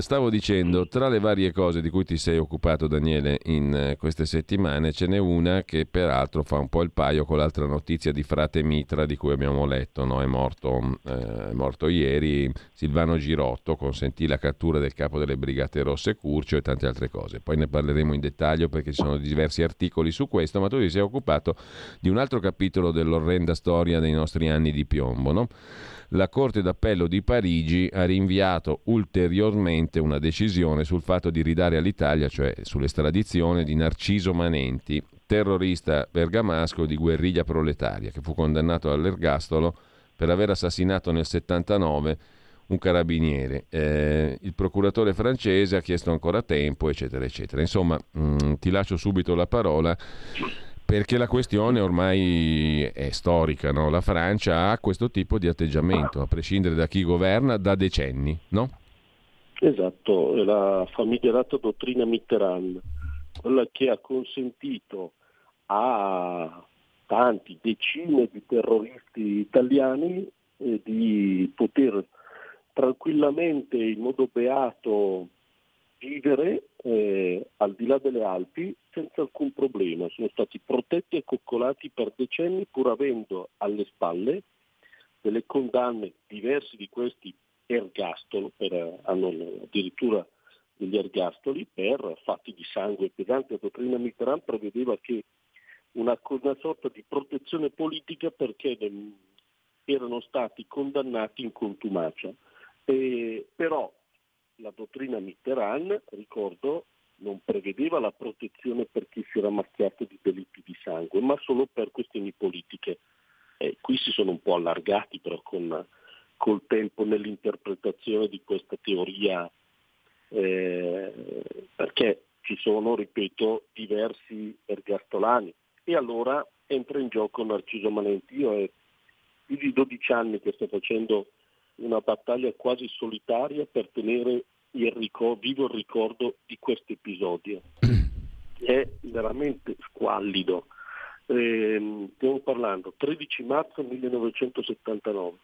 stavo dicendo, tra le varie cose di cui ti sei occupato, Daniele, in queste settimane, ce n'è una che peraltro fa un po' il paio con l'altra notizia di frate Mitra di cui abbiamo letto, no? È morto ieri Silvano Girotto, consentì la cattura del capo delle Brigate Rosse Curcio e tante altre cose. Poi ne parleremo in dettaglio perché ci sono diversi articoli su questo, ma tu ti sei occupato di un altro capitolo dell'orrenda storia dei nostri anni di piombo, no? La Corte d'Appello di Parigi ha rinviato ulteriormente una decisione sul fatto di ridare all'Italia, cioè sull'estradizione di Narciso Manenti, terrorista bergamasco di Guerriglia Proletaria, che fu condannato all'ergastolo per aver assassinato nel 79 un carabiniere. Il procuratore francese ha chiesto ancora tempo, eccetera, eccetera. Insomma, ti lascio subito la parola. Perché la questione ormai è storica, no? La Francia ha questo tipo di atteggiamento, a prescindere da chi governa, da decenni, no? Esatto, è la famigerata dottrina Mitterrand, quella che ha consentito a tanti, decine di terroristi italiani di poter tranquillamente, in modo beato, vivere al di là delle Alpi senza alcun problema. Sono stati protetti e coccolati per decenni pur avendo alle spalle delle condanne, diversi di questi hanno addirittura degli ergastoli per fatti di sangue pesanti. La dottrina Mitterrand prevedeva che una sorta di protezione politica perché erano stati condannati in contumacia, però la dottrina Mitterrand, ricordo, non prevedeva la protezione per chi si era macchiato di delitti di sangue, ma solo per questioni politiche. Qui si sono un po' allargati però col tempo nell'interpretazione di questa teoria, perché ci sono, ripeto, diversi ergastolani. E allora entra in gioco Narciso Manenti. Io è più di 12 anni che sto facendo una battaglia quasi solitaria per tenere vivo il ricordo di questo episodio. È veramente squallido. Stiamo parlando 13 marzo 1979,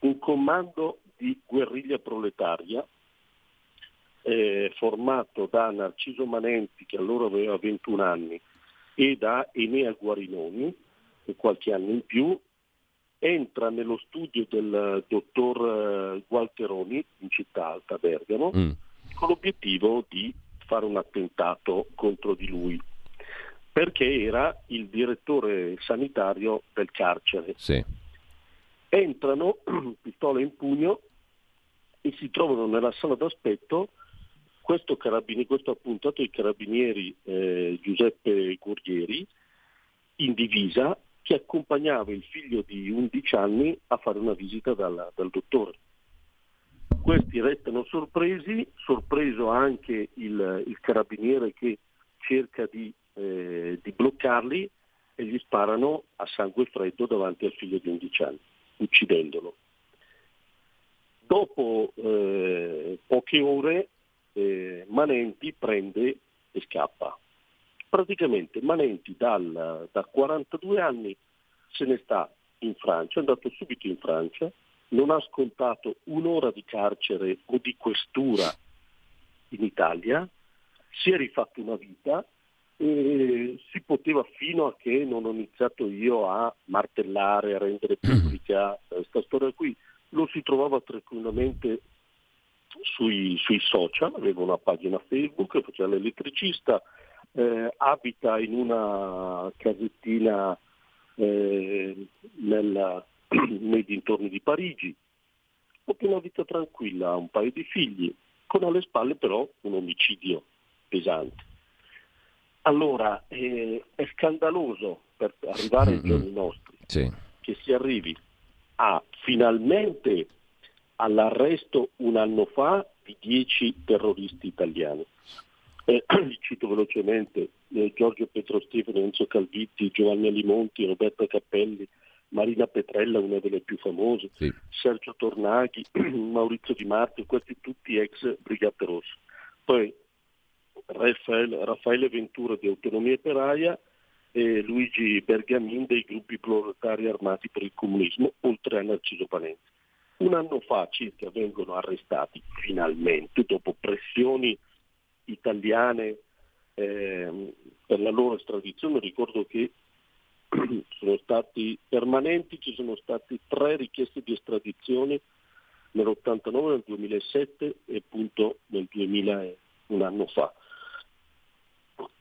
un comando di Guerriglia Proletaria formato da Narciso Manenti, che allora aveva 21 anni, e da Enea Guarinoni, che qualche anno in più, entra nello studio del dottor Gualteroni in città alta Bergamo con l'obiettivo di fare un attentato contro di lui, perché era il direttore sanitario del carcere. Sì. Entrano, pistola in pugno, e si trovano nella sala d'aspetto questo appuntato ai carabinieri Giuseppe Guerrieri in divisa, che accompagnava il figlio di 11 anni a fare una visita dal dottore. Questi restano sorpresi, sorpreso anche il carabiniere che cerca di bloccarli, e gli sparano a sangue freddo davanti al figlio di 11 anni, uccidendolo. Dopo poche ore Manenti prende e scappa. Praticamente Manenti da 42 anni se ne sta in Francia, è andato subito in Francia, non ha scontato un'ora di carcere o di questura in Italia, si è rifatto una vita, e si poteva, fino a che non ho iniziato io a martellare, a rendere pubblica questa storia qui, lo si trovava tranquillamente sui social, aveva una pagina Facebook, faceva l'elettricista, abita in una casettina nei dintorni di Parigi, proprio una vita tranquilla, ha un paio di figli, con alle spalle però un omicidio pesante. Allora è scandaloso, per arrivare ai giorni nostri, sì, che si arrivi a finalmente all'arresto un anno fa di 10 terroristi italiani. Li cito velocemente: Giorgio Petrostefano, Enzo Calvitti, Giovanni Alimonti, Roberta Cappelli, Marina Petrella, una delle più famose, sì, Sergio Tornaghi, Maurizio Di Martio, questi tutti ex Brigate Rosse. Poi Raffaele Ventura di Autonomia Operaia e Luigi Bergamin dei gruppi proletari armati per il comunismo, oltre a Narciso Manenti. Un anno fa circa vengono arrestati, finalmente, dopo pressioni italiane per la loro estradizione. Ricordo che sono stati permanenti, ci sono state 3 richieste di estradizione nell'89, nel 2007 e appunto nel 2000, un anno fa,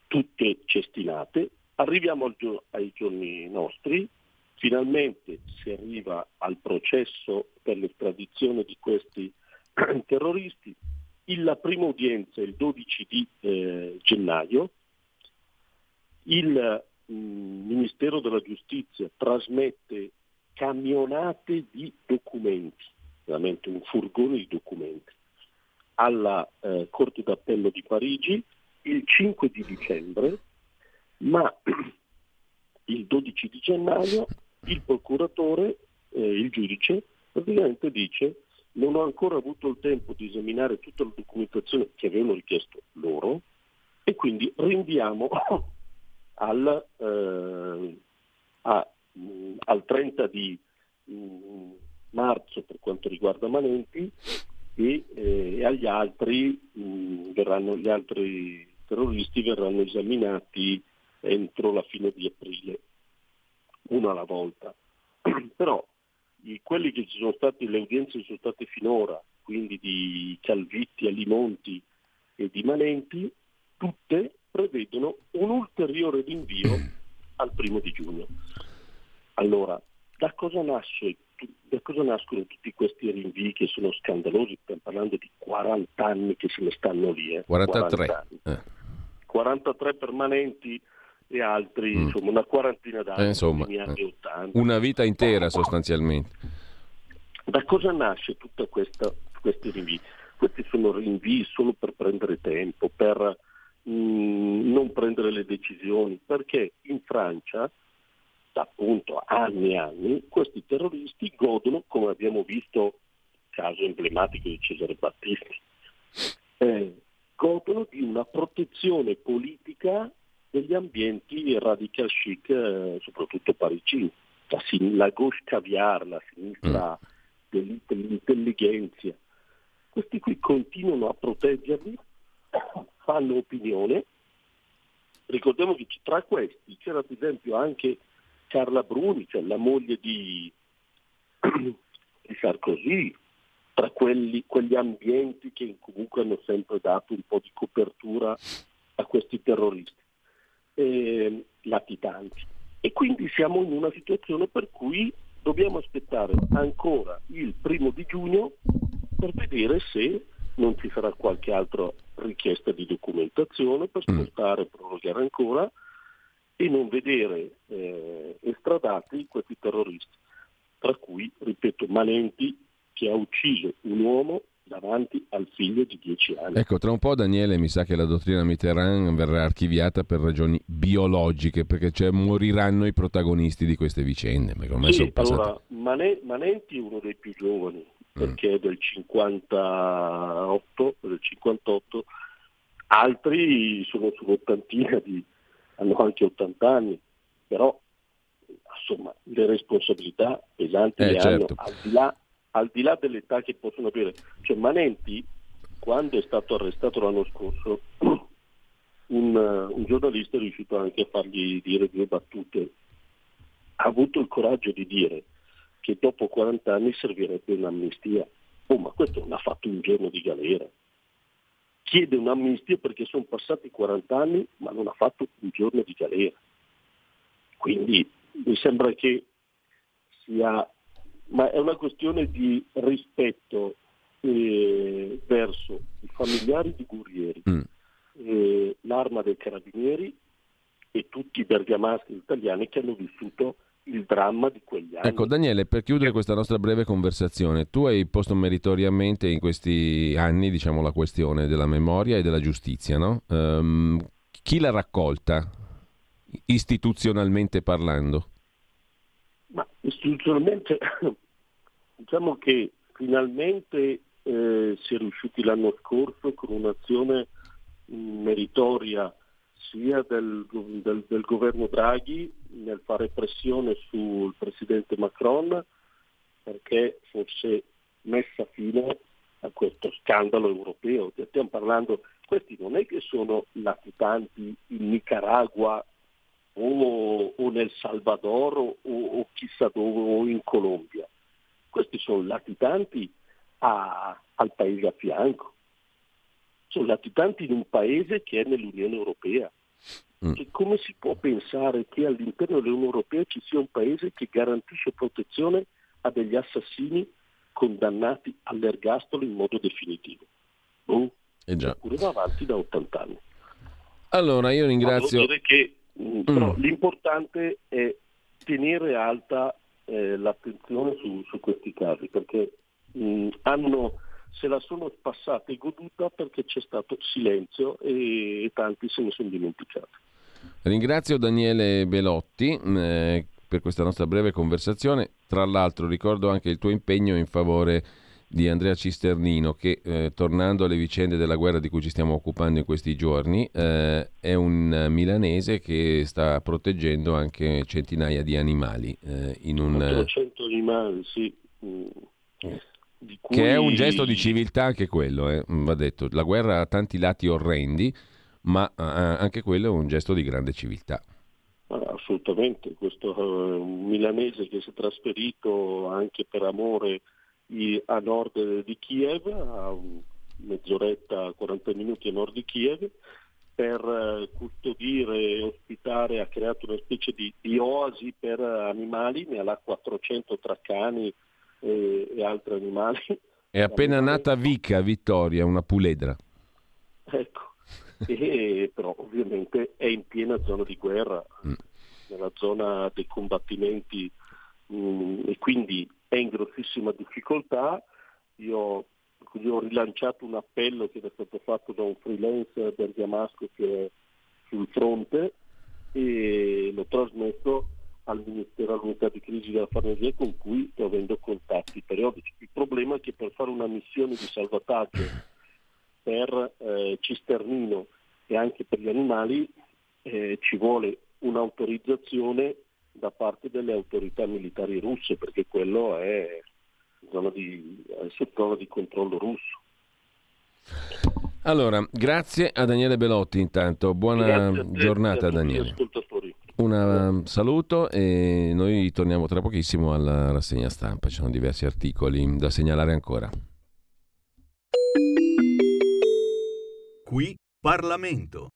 tutte cestinate. Arriviamo ai giorni nostri, finalmente si arriva al processo per l'estradizione di questi terroristi. La prima udienza è il 12 di gennaio, il Ministero della Giustizia trasmette camionate di documenti, veramente un furgone di documenti, alla Corte d'Appello di Parigi il 5 di dicembre, ma il 12 di gennaio il procuratore, il giudice, praticamente dice: non ho ancora avuto il tempo di esaminare tutta la documentazione che avevano richiesto loro, e quindi rinviamo al 30 di marzo per quanto riguarda Manenti, e agli altri gli altri terroristi verranno esaminati entro la fine di aprile, uno alla volta. Però quelli che ci sono stati, le udienze sono state finora, quindi di Calvitti, Alimonti e di Manenti, tutte prevedono un ulteriore rinvio al 1° di giugno. Allora, da cosa nascono tutti questi rinvii che sono scandalosi? Stiamo parlando di 40 anni che se ne stanno lì. 43. 43 permanenti e altri, insomma, una quarantina d'anni, insomma, anni 80. Una vita intera sostanzialmente. Da cosa nasce tutta questi rinvii? Questi sono rinvii solo per prendere tempo, per non prendere le decisioni, perché in Francia, appunto, anni e anni, questi terroristi godono, come abbiamo visto caso emblematico di Cesare Battisti, godono di una protezione politica degli ambienti radical chic, soprattutto parigini, la gauche caviar, la sinistra dell'intelligenza. Questi qui continuano a proteggerli, fanno opinione. Ricordiamo che tra questi c'era ad esempio anche Carla Bruni, cioè la moglie di Sarkozy, tra quegli ambienti che comunque hanno sempre dato un po' di copertura a questi terroristi latitanti. E quindi siamo in una situazione per cui dobbiamo aspettare ancora il 1° di giugno per vedere se non ci sarà qualche altra richiesta di documentazione per spostare, prorogare ancora, e non vedere estradati questi terroristi, tra cui, ripeto, Manenti, che ha ucciso un uomo davanti al figlio di 10 anni. Ecco, tra un po', Daniele, mi sa che la dottrina Mitterrand verrà archiviata per ragioni biologiche, perché moriranno i protagonisti di queste vicende. Sì, allora, Manenti è uno dei più giovani, perché è del 58, altri sono sull'ottantina, hanno anche 80 anni, però insomma le responsabilità pesanti le hanno, al di là dell'età che possono avere. Cioè Manenti, quando è stato arrestato l'anno scorso, un giornalista è riuscito anche a fargli dire 2 battute, ha avuto il coraggio di dire che dopo 40 anni servirebbe un'amnistia. Oh, ma questo non ha fatto un giorno di galera. Chiede un'amnistia perché sono passati 40 anni, ma non ha fatto un giorno di galera. Quindi mi sembra che sia... ma è una questione di rispetto verso i familiari di Guerrieri, l'Arma dei Carabinieri e tutti i bergamaschi italiani che hanno vissuto il dramma di quegli anni. Ecco, Daniele, per chiudere questa nostra breve conversazione, tu hai posto meritoriamente in questi anni, diciamo, la questione della memoria e della giustizia, no? Chi l'ha raccolta, istituzionalmente parlando? Ma istituzionalmente diciamo che finalmente si è riusciti l'anno scorso con un'azione meritoria sia del governo Draghi nel fare pressione sul presidente Macron perché fosse messa fine a questo scandalo europeo. Stiamo parlando, questi non è che sono latitanti in Nicaragua o nel Salvador o chissà dove o in Colombia, questi sono latitanti al paese a fianco, sono latitanti in un paese che è nell'Unione Europea. E come si può pensare che all'interno dell'Unione Europea ci sia un paese che garantisce protezione a degli assassini condannati all'ergastolo in modo definitivo? Oppure va avanti da 80 anni. Allora io ringrazio... Allora, però l'importante è tenere alta l'attenzione su questi casi, perché se la sono passata e goduta perché c'è stato silenzio e tanti se ne sono dimenticati. Ringrazio Daniele Belotti per questa nostra breve conversazione. Tra l'altro ricordo anche il tuo impegno in favore di Andrea Cisternino che, tornando alle vicende della guerra di cui ci stiamo occupando in questi giorni, è un milanese che sta proteggendo anche centinaia di animali. 400 animali, sì. Di cui... Che è un gesto di civiltà anche quello, va detto. La guerra ha tanti lati orrendi, ma anche quello è un gesto di grande civiltà. Assolutamente, questo un milanese che si è trasferito anche per amore a nord di Kiev, a mezz'oretta, 40 minuti a nord di Kiev, per custodire, ospitare, ha creato una specie di oasi per animali, ne ha 400 tra cani e altri animali. È appena nata Vica, Vittoria, una puledra. Ecco, però ovviamente è in piena zona di guerra, nella zona dei combattimenti, e quindi è in grossissima difficoltà. Io ho rilanciato un appello che era stato fatto da un freelance bergamasco che è sul fronte e l'ho trasmesso al Ministero all'Unità di Crisi della Farnesia, con cui sto avendo contatti periodici. Il problema è che per fare una missione di salvataggio per Cisternino e anche per gli animali ci vuole un'autorizzazione da parte delle autorità militari russe, perché quello è zona di controllo russo. Allora, grazie a Daniele Belotti intanto, buona giornata Daniele. Un saluto e noi torniamo tra pochissimo alla rassegna stampa, ci sono diversi articoli da segnalare ancora. Qui Parlamento.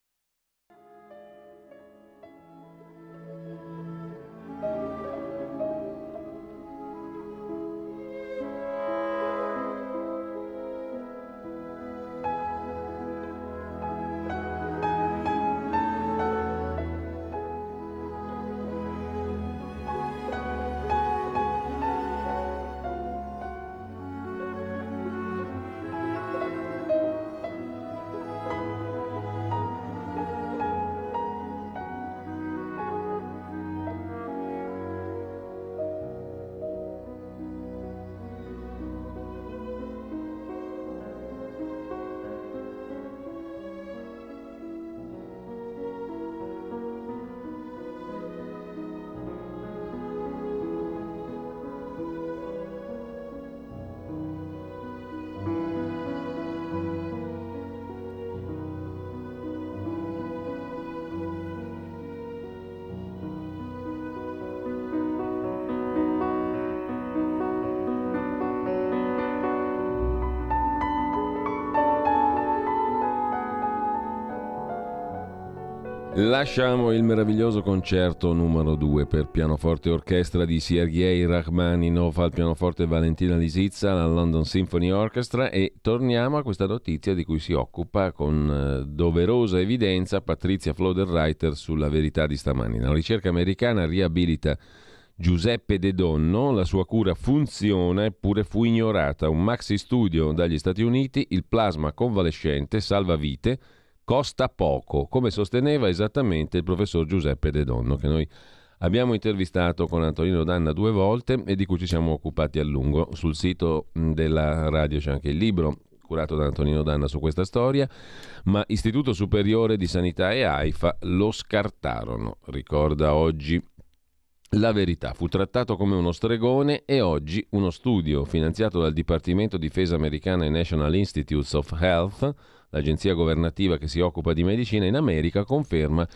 Lasciamo il meraviglioso concerto numero 2 per pianoforte e orchestra di Sergei Rachmaninov, al pianoforte Valentina Lisitsa, alla London Symphony Orchestra, e torniamo a questa notizia di cui si occupa con doverosa evidenza Patrizia Floderreiter sulla Verità di stamani. La ricerca americana riabilita Giuseppe De Donno, la sua cura funziona eppure fu ignorata. Un maxi studio dagli Stati Uniti, il plasma convalescente salva vite, costa poco, come sosteneva esattamente il professor Giuseppe De Donno, che noi abbiamo intervistato con Antonino Danna 2 volte e di cui ci siamo occupati a lungo. Sul sito della radio c'è anche il libro curato da Antonino Danna su questa storia, ma Istituto Superiore di Sanità e AIFA lo scartarono, ricorda oggi La Verità. Fu trattato come uno stregone e oggi uno studio finanziato dal Dipartimento Difesa americana e National Institutes of Health, l'agenzia governativa che si occupa di medicina in America, conferma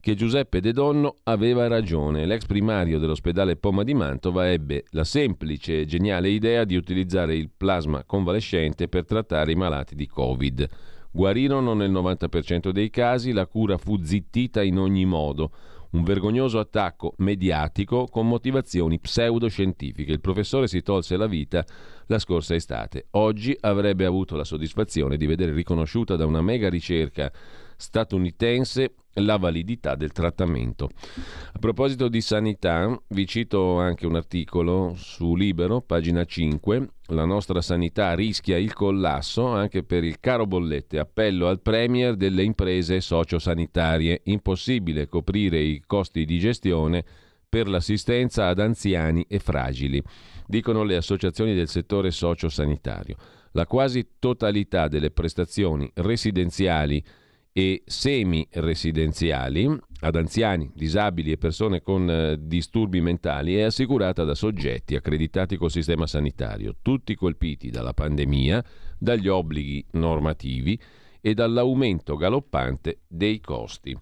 che Giuseppe De Donno aveva ragione. L'ex primario dell'ospedale Poma di Mantova ebbe la semplice e geniale idea di utilizzare il plasma convalescente per trattare i malati di Covid. Guarirono nel 90% dei casi, la cura fu zittita in ogni modo. Un vergognoso attacco mediatico con motivazioni pseudoscientifiche. Il professore si tolse la vita la scorsa estate. Oggi avrebbe avuto la soddisfazione di vedere riconosciuta da una mega ricerca statunitense la validità del trattamento. A proposito di sanità, vi cito anche un articolo su Libero, pagina 5. La nostra sanità rischia il collasso anche per il caro bollette. Appello al Premier delle imprese sociosanitarie. Impossibile coprire i costi di gestione per l'assistenza ad anziani e fragili, dicono le associazioni del settore sociosanitario. La quasi totalità delle prestazioni residenziali e semi-residenziali ad anziani, disabili e persone con disturbi mentali è assicurata da soggetti accreditati col sistema sanitario, tutti colpiti dalla pandemia, dagli obblighi normativi e dall'aumento galoppante dei costi.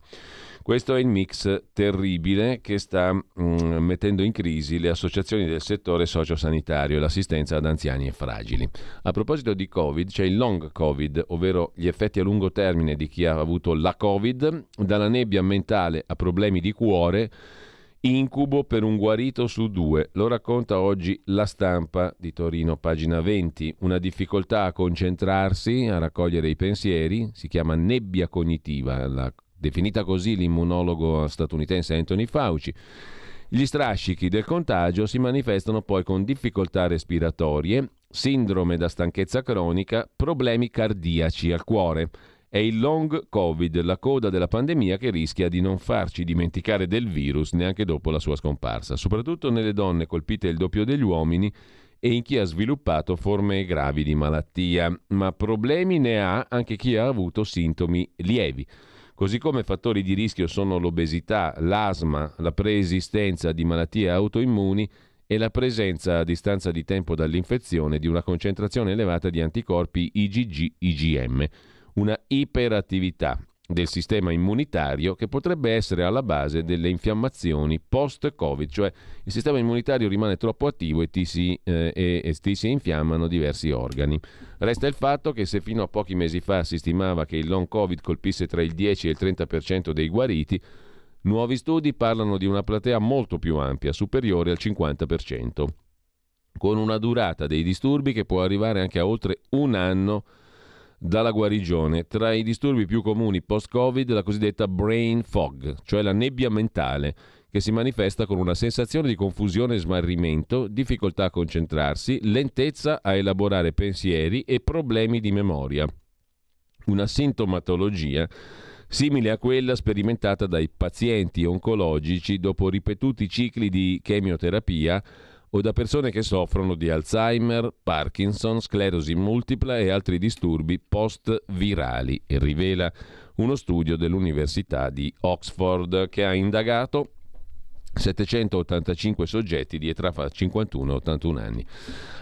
Questo è il mix terribile che sta mettendo in crisi le associazioni del settore sociosanitario e l'assistenza ad anziani e fragili. A proposito di Covid, c'è il long Covid, ovvero gli effetti a lungo termine di chi ha avuto la Covid, dalla nebbia mentale a problemi di cuore, incubo per un guarito su 2. Lo racconta oggi La Stampa di Torino, pagina 20. Una difficoltà a concentrarsi, a raccogliere i pensieri, si chiama nebbia cognitiva, la definita così l'immunologo statunitense Anthony Fauci. Gli strascichi del contagio si manifestano poi con difficoltà respiratorie, sindrome da stanchezza cronica, problemi cardiaci al cuore. È il long Covid, la coda della pandemia che rischia di non farci dimenticare del virus neanche dopo la sua scomparsa, soprattutto nelle donne colpite il doppio degli uomini e in chi ha sviluppato forme gravi di malattia, ma problemi ne ha anche chi ha avuto sintomi lievi. Così come fattori di rischio sono l'obesità, l'asma, la preesistenza di malattie autoimmuni e la presenza a distanza di tempo dall'infezione di una concentrazione elevata di anticorpi IgG-IgM, una iperattività del sistema immunitario che potrebbe essere alla base delle infiammazioni post-Covid, cioè il sistema immunitario rimane troppo attivo e ti si infiammano diversi organi. Resta il fatto che se fino a pochi mesi fa si stimava che il long Covid colpisse tra il 10 e il 30% dei guariti, nuovi studi parlano di una platea molto più ampia, superiore al 50%, con una durata dei disturbi che può arrivare anche a oltre un anno dalla guarigione. Tra i disturbi più comuni post-Covid la cosiddetta brain fog, cioè la nebbia mentale, che si manifesta con una sensazione di confusione e smarrimento, difficoltà a concentrarsi, lentezza a elaborare pensieri e problemi di memoria. Una sintomatologia simile a quella sperimentata dai pazienti oncologici dopo ripetuti cicli di chemioterapia o da persone che soffrono di Alzheimer, Parkinson, sclerosi multipla e altri disturbi post-virali, e rivela uno studio dell'Università di Oxford che ha indagato 785 soggetti di età fra 51 e 81 anni.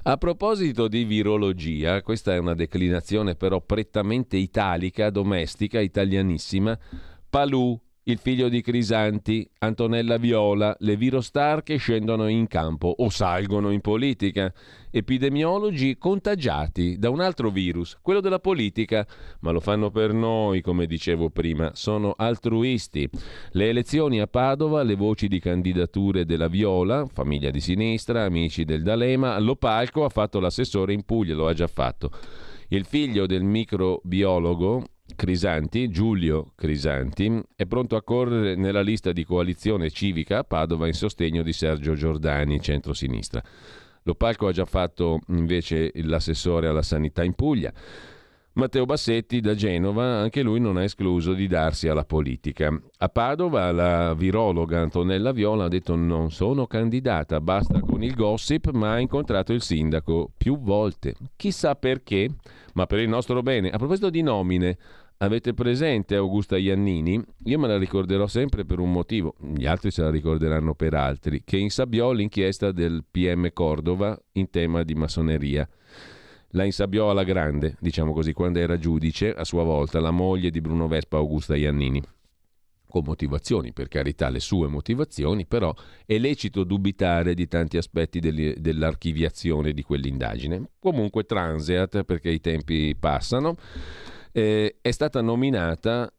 A proposito di virologia, questa è una declinazione però prettamente italica, domestica, italianissima. Palù, il figlio di Crisanti, Antonella Viola, le virostar che scendono in campo o salgono in politica, epidemiologi contagiati da un altro virus, quello della politica, ma lo fanno per noi, come dicevo prima, sono altruisti. Le elezioni a Padova, le voci di candidature della Viola, famiglia di sinistra, amici del D'Alema, all'Opalco ha fatto l'assessore in Puglia, lo ha già fatto. Il figlio del microbiologo Crisanti, Giulio Crisanti, è pronto a correre nella lista di coalizione civica a Padova in sostegno di Sergio Giordani, centrosinistra. L'Opalco ha già fatto invece l'assessore alla sanità in Puglia. Matteo Bassetti da Genova, anche lui non è escluso di darsi alla politica. A Padova la virologa Antonella Viola ha detto non sono candidata, basta con il gossip, ma ha incontrato il sindaco più volte. Chissà perché, ma per il nostro bene. A proposito di nomine, avete presente Augusta Iannini? Io me la ricorderò sempre per un motivo, gli altri se la ricorderanno per altri, che insabbiò l'inchiesta del PM Cordova in tema di massoneria. La insabbiò alla grande, diciamo così, quando era giudice, a sua volta, la moglie di Bruno Vespa, Augusta Iannini. Con motivazioni, per carità, le sue motivazioni, però è lecito dubitare di tanti aspetti dell'archiviazione di quell'indagine. Comunque transeat, perché i tempi passano, è stata nominata,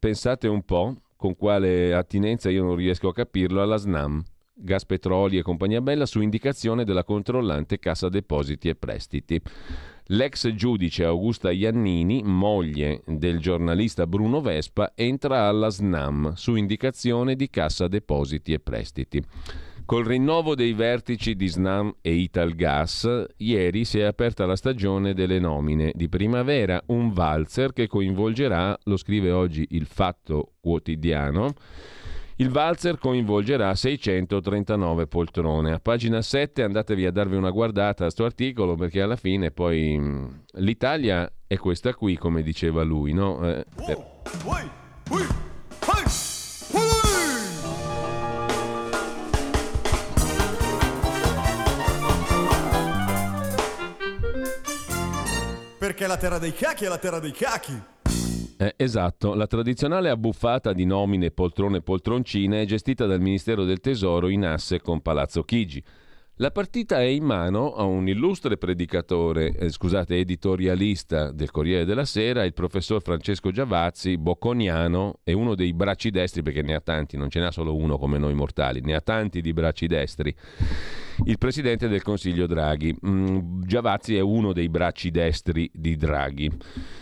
pensate un po', con quale attinenza io non riesco a capirlo, alla SNAM. Gas, Petroli e compagnia bella, su indicazione della controllante Cassa Depositi e Prestiti. L'ex giudice Augusta Iannini, moglie del giornalista Bruno Vespa, entra alla SNAM su indicazione di Cassa Depositi e Prestiti. Col rinnovo dei vertici di SNAM e Italgas, ieri si è aperta la stagione delle nomine di primavera, un valzer che coinvolgerà, lo scrive oggi il Fatto Quotidiano, il valzer coinvolgerà 639 poltrone. A pagina 7 andatevi a darvi una guardata a sto articolo, perché alla fine poi l'Italia è questa qui, come diceva lui, no? Perché la terra dei cacchi è la terra dei cacchi. Esatto, la tradizionale abbuffata di nomine, poltrone e poltroncine è gestita dal Ministero del Tesoro in asse con Palazzo Chigi. La partita è in mano a un illustre editorialista del Corriere della Sera, il professor Francesco Giavazzi, bocconiano, è uno dei bracci destri, perché ne ha tanti, non ce n'ha solo uno come noi mortali, ne ha tanti di bracci destri. Il presidente del Consiglio Draghi. Giavazzi è uno dei bracci destri di Draghi.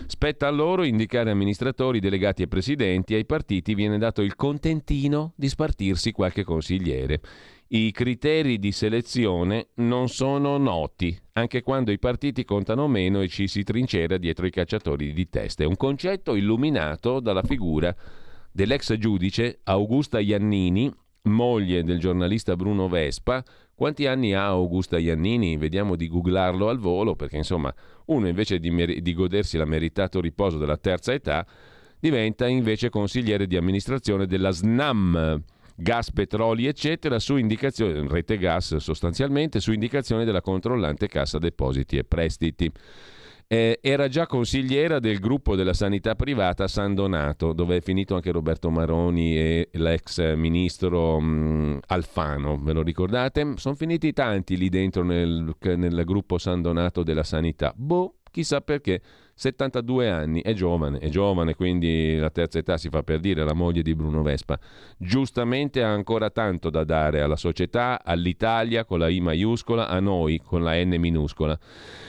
Spetta a loro indicare amministratori, delegati e presidenti. Ai partiti viene dato il contentino di spartirsi qualche consigliere. I criteri di selezione non sono noti, anche quando i partiti contano meno e ci si trincera dietro i cacciatori di teste. È un concetto illuminato dalla figura dell'ex giudice Augusta Iannini, moglie del giornalista Bruno Vespa. Quanti anni ha Augusta Iannini? Vediamo di googlarlo al volo, perché insomma uno invece di godersi la meritato riposo della terza età diventa invece consigliere di amministrazione della SNAM, Gas, Petroli eccetera, su indicazione, Rete Gas sostanzialmente, su indicazione della controllante Cassa Depositi e Prestiti. Era già consigliera del gruppo della sanità privata San Donato, dove è finito anche Roberto Maroni e l'ex ministro Alfano, ve lo ricordate? Sono finiti tanti lì dentro nel gruppo San Donato della sanità, chissà perché. 72 anni, è giovane, quindi la terza età si fa per dire, la moglie di Bruno Vespa. Giustamente ha ancora tanto da dare alla società, all'Italia con la I maiuscola, a noi con la N minuscola.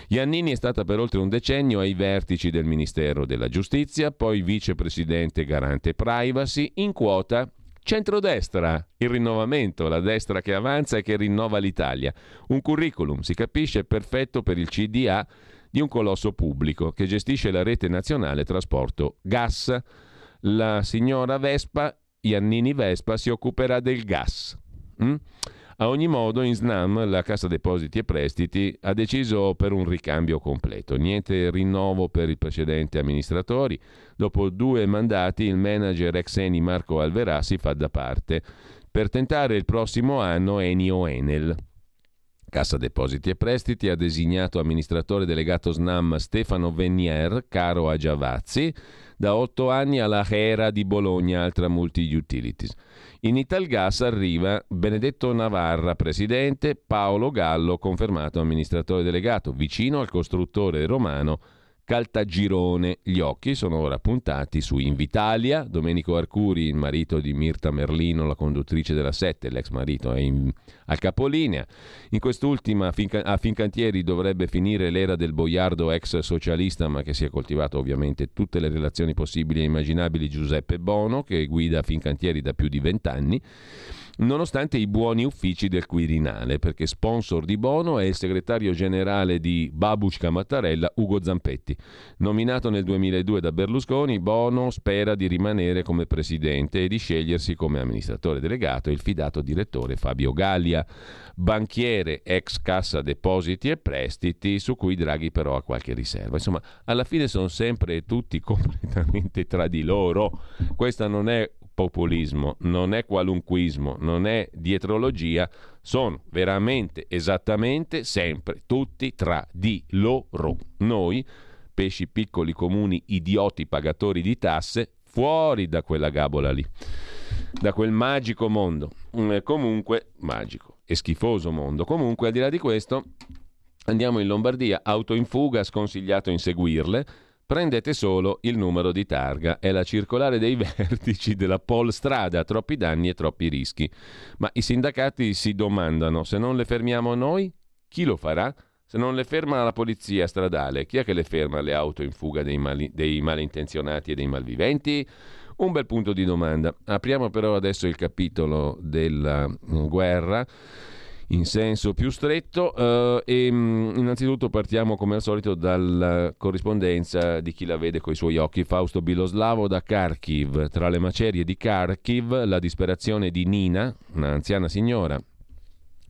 Iannini è stata per oltre un decennio ai vertici del Ministero della Giustizia, poi vicepresidente garante privacy, in quota centrodestra, il rinnovamento, la destra che avanza e che rinnova l'Italia. Un curriculum, si capisce, perfetto per il CDA, di un colosso pubblico che gestisce la rete nazionale trasporto gas. La signora Vespa, Iannini Vespa, si occuperà del gas. A ogni modo, in SNAM, la Cassa Depositi e Prestiti ha deciso per un ricambio completo. Niente rinnovo per i precedenti amministratori. Dopo 2 mandati, il manager ex Eni Marco Alverà si fa da parte per tentare il prossimo anno Eni o Enel. Cassa Depositi e Prestiti ha designato amministratore delegato SNAM Stefano Venier, caro a Giavazzi, da 8 anni alla Hera di Bologna, altra multi-utilities. In Italgas arriva Benedetto Navarra, presidente, Paolo Gallo, confermato amministratore delegato, vicino al costruttore romano Caltagirone. Gli occhi sono ora puntati su Invitalia. Domenico Arcuri, il marito di Mirta Merlino, la conduttrice della Sette, l'ex marito è al capolinea. In quest'ultima a Fincantieri dovrebbe finire l'era del boiardo ex socialista, ma che si è coltivato ovviamente tutte le relazioni possibili e immaginabili, Giuseppe Bono, che guida Fincantieri da più di 20 anni. Nonostante i buoni uffici del Quirinale, perché sponsor di Bono è il segretario generale di Babushka Mattarella, Ugo Zampetti. Nominato nel 2002 da Berlusconi, Bono spera di rimanere come presidente e di scegliersi come amministratore delegato il fidato direttore Fabio Gallia, banchiere ex Cassa Depositi e Prestiti, su cui Draghi però ha qualche riserva. Insomma, alla fine sono sempre tutti completamente tra di loro. Questa non è populismo, non è qualunquismo, non è dietrologia, sono veramente esattamente sempre tutti tra di loro. Noi, pesci piccoli, comuni, idioti, pagatori di tasse, fuori da quella gabola lì, da quel magico mondo, comunque magico e schifoso mondo. Comunque, al di là di questo, andiamo in Lombardia, auto in fuga, sconsigliato inseguirle. Prendete solo il numero di targa, è la circolare dei vertici della Polstrada, troppi danni e troppi rischi. Ma i sindacati si domandano, se non le fermiamo noi, chi lo farà? Se non le ferma la polizia stradale, chi è che le ferma le auto in fuga dei malintenzionati e dei malviventi? Un bel punto di domanda. Apriamo però adesso il capitolo della guerra in senso più stretto e innanzitutto partiamo come al solito dalla corrispondenza di chi la vede coi suoi occhi. Fausto Biloslavo da Kharkiv. Tra le macerie di Kharkiv, la disperazione di Nina, un'anziana signora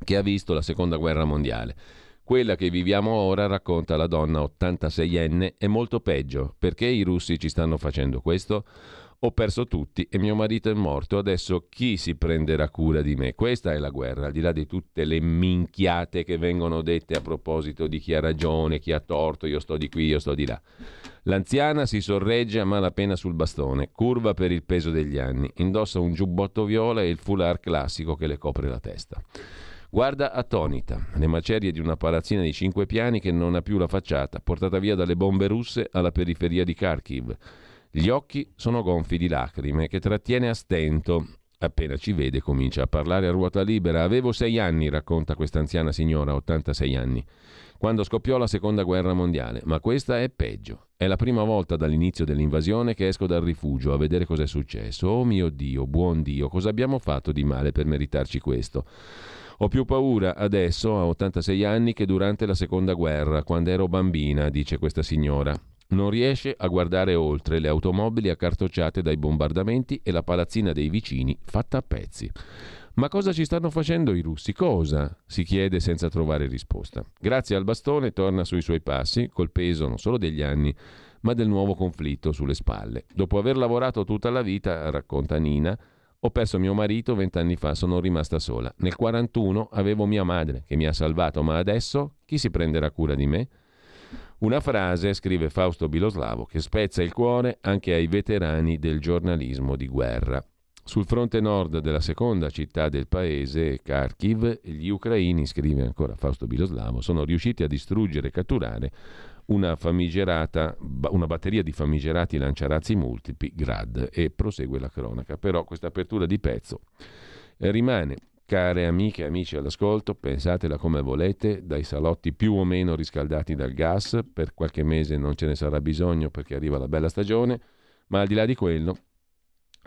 che ha visto la seconda guerra mondiale. Quella che viviamo ora, racconta la donna 86enne, è molto peggio. Perché i russi ci stanno facendo questo? Ho perso tutti e mio marito è morto, adesso chi si prenderà cura di me? Questa è la guerra, al di là di tutte le minchiate che vengono dette a proposito di chi ha ragione, chi ha torto, io sto di qui, io sto di là. L'anziana si sorregge a malapena sul bastone, curva per il peso degli anni, indossa un giubbotto viola e il foulard classico che le copre la testa. Guarda attonita le macerie di una palazzina di 5 piani che non ha più la facciata, portata via dalle bombe russe alla periferia di Kharkiv. Gli occhi sono gonfi di lacrime che trattiene a stento. Appena ci vede comincia a parlare a ruota libera. Avevo 6 anni, racconta quest'anziana signora, 86 anni, quando scoppiò la seconda guerra mondiale. Ma questa è peggio. È la prima volta dall'inizio dell'invasione che esco dal rifugio a vedere cos'è successo. Oh mio Dio, buon Dio, cosa abbiamo fatto di male per meritarci questo? Ho più paura adesso, a 86 anni, che durante la seconda guerra, quando ero bambina, dice questa signora. Non riesce a guardare oltre le automobili accartocciate dai bombardamenti e la palazzina dei vicini fatta a pezzi. Ma cosa ci stanno facendo i russi? Cosa? Si chiede senza trovare risposta. Grazie al bastone torna sui suoi passi, col peso non solo degli anni, ma del nuovo conflitto sulle spalle. Dopo aver lavorato tutta la vita, racconta Nina, ho perso mio marito 20 anni fa, sono rimasta sola. Nel 1941 avevo mia madre che mi ha salvato, ma adesso chi si prenderà cura di me? Una frase, scrive Fausto Biloslavo, che spezza il cuore anche ai veterani del giornalismo di guerra. Sul fronte nord della seconda città del paese, Kharkiv, gli ucraini, scrive ancora Fausto Biloslavo, sono riusciti a distruggere e catturare una batteria di famigerati lanciarazzi multipli Grad. E prosegue la cronaca. Però questa apertura di pezzo rimane. Care amiche e amici all'ascolto, pensatela come volete, dai salotti più o meno riscaldati dal gas, per qualche mese non ce ne sarà bisogno perché arriva la bella stagione, ma al di là di quello,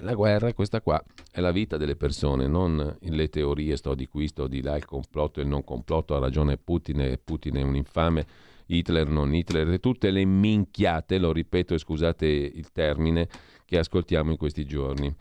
la guerra è questa qua, è la vita delle persone, non le teorie, sto di qui, sto di là, il complotto e il non complotto, ha ragione Putin e Putin è un infame, Hitler non Hitler, e tutte le minchiate, lo ripeto e scusate il termine, che ascoltiamo in questi giorni.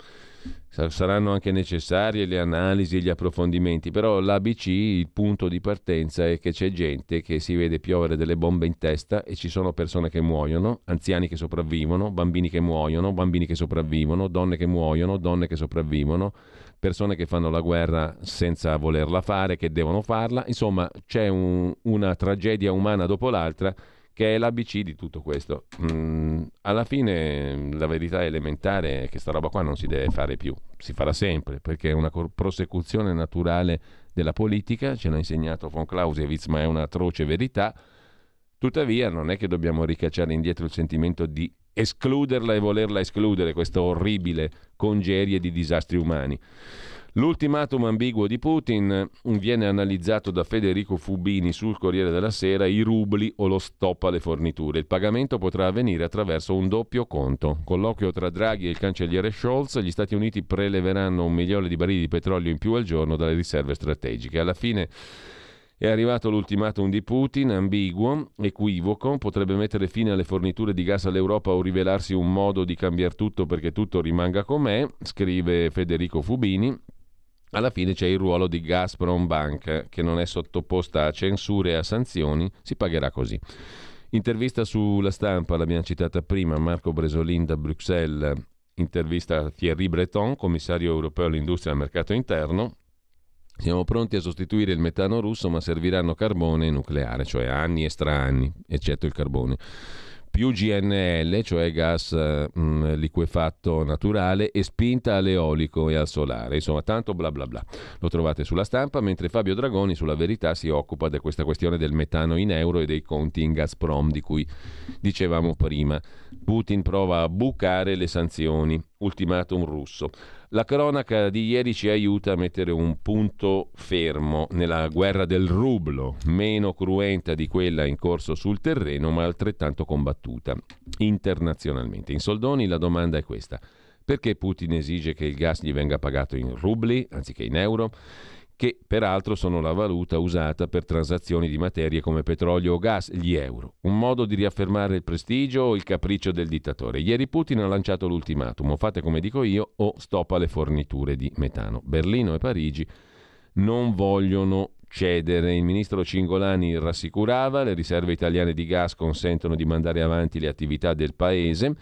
Saranno anche necessarie le analisi e gli approfondimenti, però l'ABC, il punto di partenza è che c'è gente che si vede piovere delle bombe in testa e ci sono persone che muoiono, anziani che sopravvivono, bambini che muoiono, donne che muoiono, donne che sopravvivono, persone che fanno la guerra senza volerla fare, che devono farla. Insomma, c'è una tragedia umana dopo l'altra che è l'ABC di tutto questo. Alla fine la verità elementare è che sta roba qua non si deve fare più, si farà sempre, perché è una prosecuzione naturale della politica, ce l'ha insegnato von Clausewitz, ma è un'atroce verità. Tuttavia non è che dobbiamo ricacciare indietro il sentimento di escluderla e volerla escludere, questa orribile congerie di disastri umani. L'ultimatum ambiguo di Putin viene analizzato da Federico Fubini sul Corriere della Sera, i rubli o lo stop alle forniture. Il pagamento potrà avvenire attraverso un doppio conto. Colloquio tra Draghi e il cancelliere Scholz, gli Stati Uniti preleveranno 1 milione di barili di petrolio in più al giorno dalle riserve strategiche. Alla fine è arrivato l'ultimatum di Putin, ambiguo, equivoco, potrebbe mettere fine alle forniture di gas all'Europa o rivelarsi un modo di cambiare tutto perché tutto rimanga com'è, scrive Federico Fubini. Alla fine c'è il ruolo di Gazprom Bank, che non è sottoposta a censure e a sanzioni, si pagherà così. Intervista sulla Stampa, l'abbiamo citata prima, Marco Bresolin da Bruxelles, intervista a Thierry Breton, commissario europeo all'industria e al mercato interno. Siamo pronti a sostituire il metano russo, ma serviranno carbone e nucleare, cioè anni e straanni, eccetto il carbone. Più GNL, cioè gas liquefatto naturale, e spinta all'eolico e al solare. Insomma, tanto bla bla bla. Lo trovate sulla Stampa, mentre Fabio Dragoni sulla Verità si occupa di questa questione del metano in euro e dei conti in Gazprom, di cui dicevamo prima. Putin prova a bucare le sanzioni. Ultimatum russo. La cronaca di ieri ci aiuta a mettere un punto fermo nella guerra del rublo, meno cruenta di quella in corso sul terreno, ma altrettanto combattuta internazionalmente. In soldoni la domanda è questa: perché Putin esige che il gas gli venga pagato in rubli anziché in euro, che peraltro sono la valuta usata per transazioni di materie come petrolio o gas, gli euro? Un modo di riaffermare il prestigio o il capriccio del dittatore? Ieri Putin ha lanciato l'ultimatum: o fate come dico io o stop alle forniture di metano. Berlino e Parigi non vogliono cedere. Il ministro Cingolani rassicurava: le riserve italiane di gas consentono di mandare avanti le attività del paese.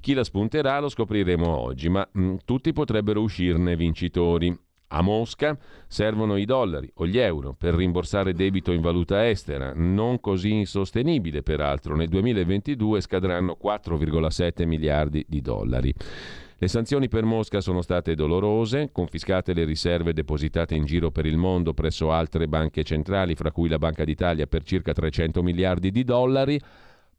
Chi la spunterà lo scopriremo oggi, ma tutti potrebbero uscirne vincitori. A Mosca servono i dollari o gli euro per rimborsare debito in valuta estera, non così insostenibile peraltro. Nel 2022 scadranno 4,7 miliardi di dollari. Le sanzioni per Mosca sono state dolorose, confiscate le riserve depositate in giro per il mondo presso altre banche centrali, fra cui la Banca d'Italia, per circa 300 miliardi di dollari,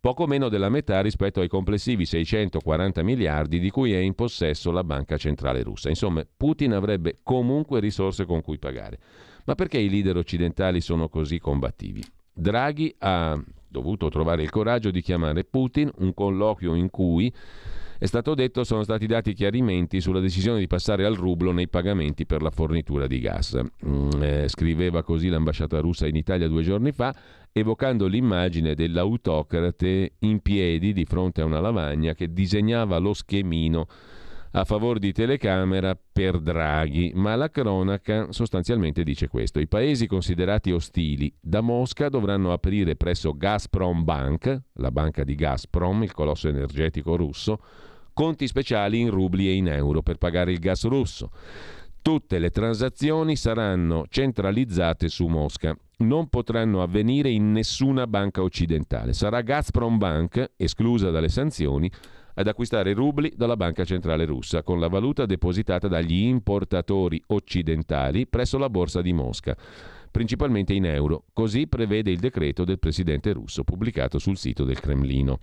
poco meno della metà rispetto ai complessivi 640 miliardi di cui è in possesso la Banca Centrale Russa. Insomma, Putin avrebbe comunque risorse con cui pagare. Ma perché i leader occidentali sono così combattivi? Draghi ha dovuto trovare il coraggio di chiamare Putin, un colloquio in cui è stato detto sono stati dati chiarimenti sulla decisione di passare al rublo nei pagamenti per la fornitura di gas. Scriveva così l'ambasciata russa in Italia 2 giorni fa, evocando l'immagine dell'autocrate in piedi di fronte a una lavagna che disegnava lo schemino a favore di telecamera per Draghi. Ma la cronaca sostanzialmente dice questo: i paesi considerati ostili da Mosca dovranno aprire presso Gazprom Bank, la banca di Gazprom, il colosso energetico russo, conti speciali in rubli e in euro per pagare il gas russo. Tutte le transazioni saranno centralizzate su Mosca, non potranno avvenire in nessuna banca occidentale. Sarà Gazprom Bank, esclusa dalle sanzioni, ad acquistare rubli dalla Banca Centrale Russa con la valuta depositata dagli importatori occidentali presso la borsa di Mosca, principalmente in euro. Così prevede il decreto del presidente russo pubblicato sul sito del Cremlino.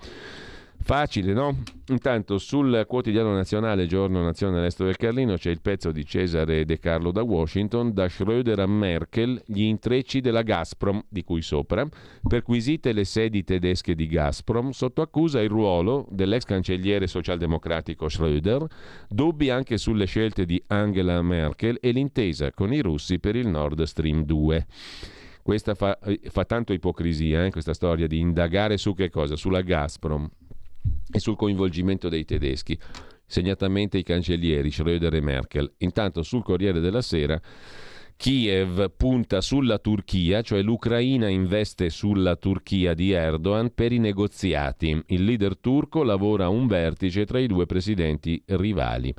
Facile, no? Intanto sul quotidiano nazionale, Giorno Nazionale Est del Carlino, c'è il pezzo di Cesare De Carlo da Washington: da Schröder a Merkel, gli intrecci della Gazprom, di cui sopra, perquisite le sedi tedesche di Gazprom, sotto accusa il ruolo dell'ex cancelliere socialdemocratico Schröder, dubbi anche sulle scelte di Angela Merkel e l'intesa con i russi per il Nord Stream 2. Questa fa tanto ipocrisia, questa storia di indagare su che cosa? Sulla Gazprom e sul coinvolgimento dei tedeschi, segnatamente i cancellieri Schröder e Merkel. Intanto sul Corriere della Sera Kiev punta sulla Turchia, cioè l'Ucraina investe sulla Turchia di Erdogan per i negoziati. Il leader turco lavora a un vertice tra i due presidenti rivali.